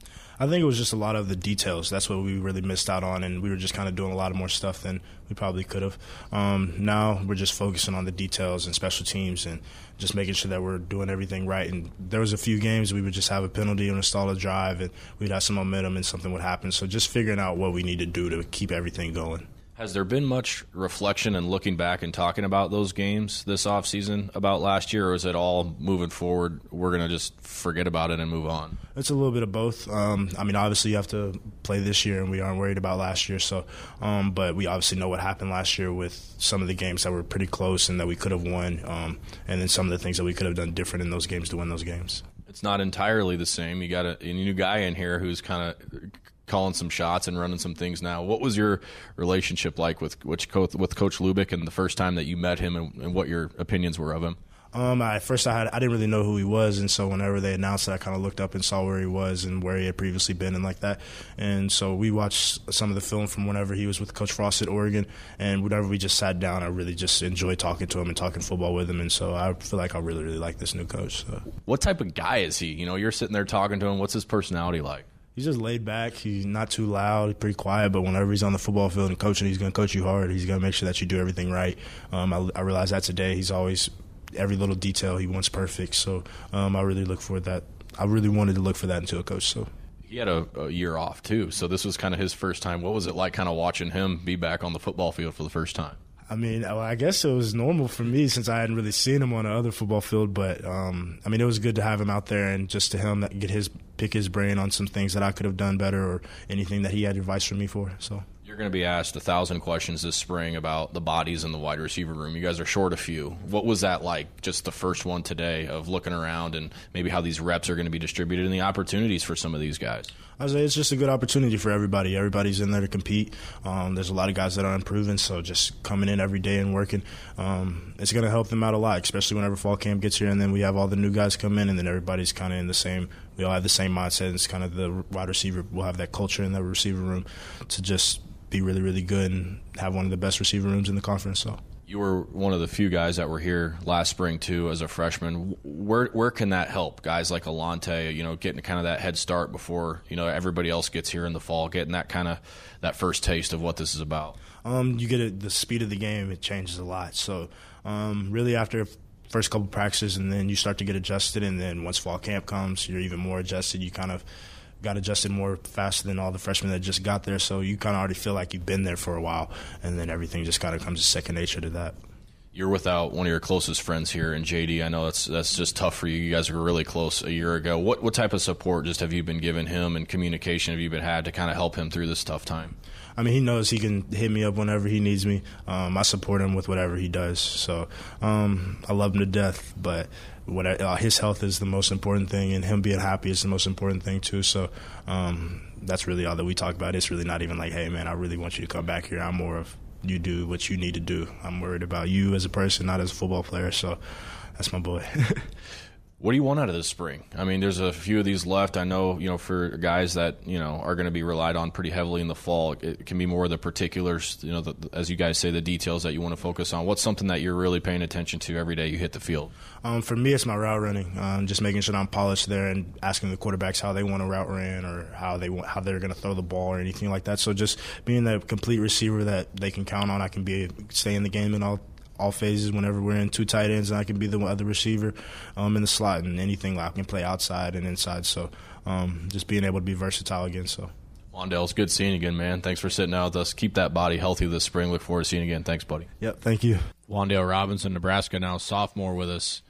I think it was just a lot of the details. That's what we really missed out on, and we were just kind of doing a lot of more stuff than we probably could have. Now we're just focusing on the details and special teams and just making sure that we're doing everything right. And there was a few games we would just have a penalty and install a drive, and we'd have some momentum and something would happen. So just figuring out what we need to do to keep everything going. Has there been much reflection and looking back and talking about those games this offseason about last year, or is it all moving forward, we're going to just forget about it and move on? It's a little bit of both. I mean, obviously you have to play this year, and we aren't worried about last year. So, but we obviously know what happened last year with some of the games that were pretty close and that we could have won, and then some of the things that we could have done different in those games to win those games. It's not entirely the same. You got a new guy in here who's kind of calling some shots and running some things now. What was your relationship like with Coach Lubick and the first time that you met him, and what your opinions were of him? At first, I didn't really know who he was, and so whenever they announced it, I kind of looked up and saw where he was and where he had previously been and like that. And so we watched some of the film from whenever he was with Coach Frost at Oregon, and whenever we just sat down, I really just enjoyed talking to him and talking football with him, and so I feel like I really, really like this new coach. So. What type of guy is he? You know, you're sitting there talking to him. What's his personality like? He's just laid back. He's not too loud, pretty quiet, but whenever he's on the football field and coaching, he's going to coach you hard. He's going to make sure that you do everything right. I realized that today. He's always – every little detail he wants perfect, so I really look for that. I really wanted to look for that into a coach. So he had a year off too, so this was kind of his first time. What was it like, kind of watching him be back on the football field for the first time? I mean, I guess it was normal for me since I hadn't really seen him on another football field, but I mean, it was good to have him out there and just to him get his pick his brain on some things that I could have done better or anything that he had advice for me for. So. You're going to be asked 1,000 questions this spring about the bodies in the wide receiver room. You guys are short a few. What was that like, just the first one today, of looking around and maybe how these reps are going to be distributed and the opportunities for some of these guys? I would say it's just a good opportunity for everybody. Everybody's in there to compete. There's a lot of guys that are improving, so just coming in every day and working, it's going to help them out a lot, especially whenever fall camp gets here, and then we have all the new guys come in, and then everybody's kind of in the same – we all have the same mindset. It's kind of the wide receiver – we'll have that culture in the receiver room to just – be really, really good and have one of the best receiver rooms in the conference. So you were one of the few guys that were here last spring too as a freshman. Where can that help guys like Elante, you know, getting kind of that head start before, you know, everybody else gets here in the fall, getting that kind of that first taste of what this is about? You get the speed of the game, it changes a lot. So really after first couple practices, and then you start to get adjusted, and then once fall camp comes, you're even more adjusted. You kind of got adjusted more faster than all the freshmen that just got there, so you kind of already feel like you've been there for a while, and then everything just kind of comes to second nature to that. You're without one of your closest friends here, and J.D., I know that's just tough for you. You guys were really close a year ago. What type of support just have you been giving him, and communication have you been had to kind of help him through this tough time? I mean, he knows he can hit me up whenever he needs me. I support him with whatever he does. So I love him to death, but his health is the most important thing, and him being happy is the most important thing too. So that's really all that we talk about. It's really not even like, hey, man, I really want you to come back here. I'm more of you do what you need to do. I'm worried about you as a person, not as a football player. So that's my boy. What do you want out of this spring? I mean, there's a few of these left. I know, you know, for guys that, you know, are going to be relied on pretty heavily in the fall, it can be more of the particulars, you know, as you guys say, the details that you want to focus on. What's something that you're really paying attention to every day you hit the field? For me, it's my route running, just making sure I'm polished there and asking the quarterbacks how they want to route run or how they're going to throw the ball or anything like that. So just being that complete receiver that they can count on, I can stay in the game and all phases whenever we're in two tight ends, and I can be the other receiver in the slot and anything. I can play outside and inside, so just being able to be versatile again. So, Wan'Dale, it's good seeing you again, man. Thanks for sitting out with us. Keep that body healthy this spring. Look forward to seeing you again. Thanks, buddy. Yep, thank you. Wan'Dale Robinson, Nebraska, now sophomore with us.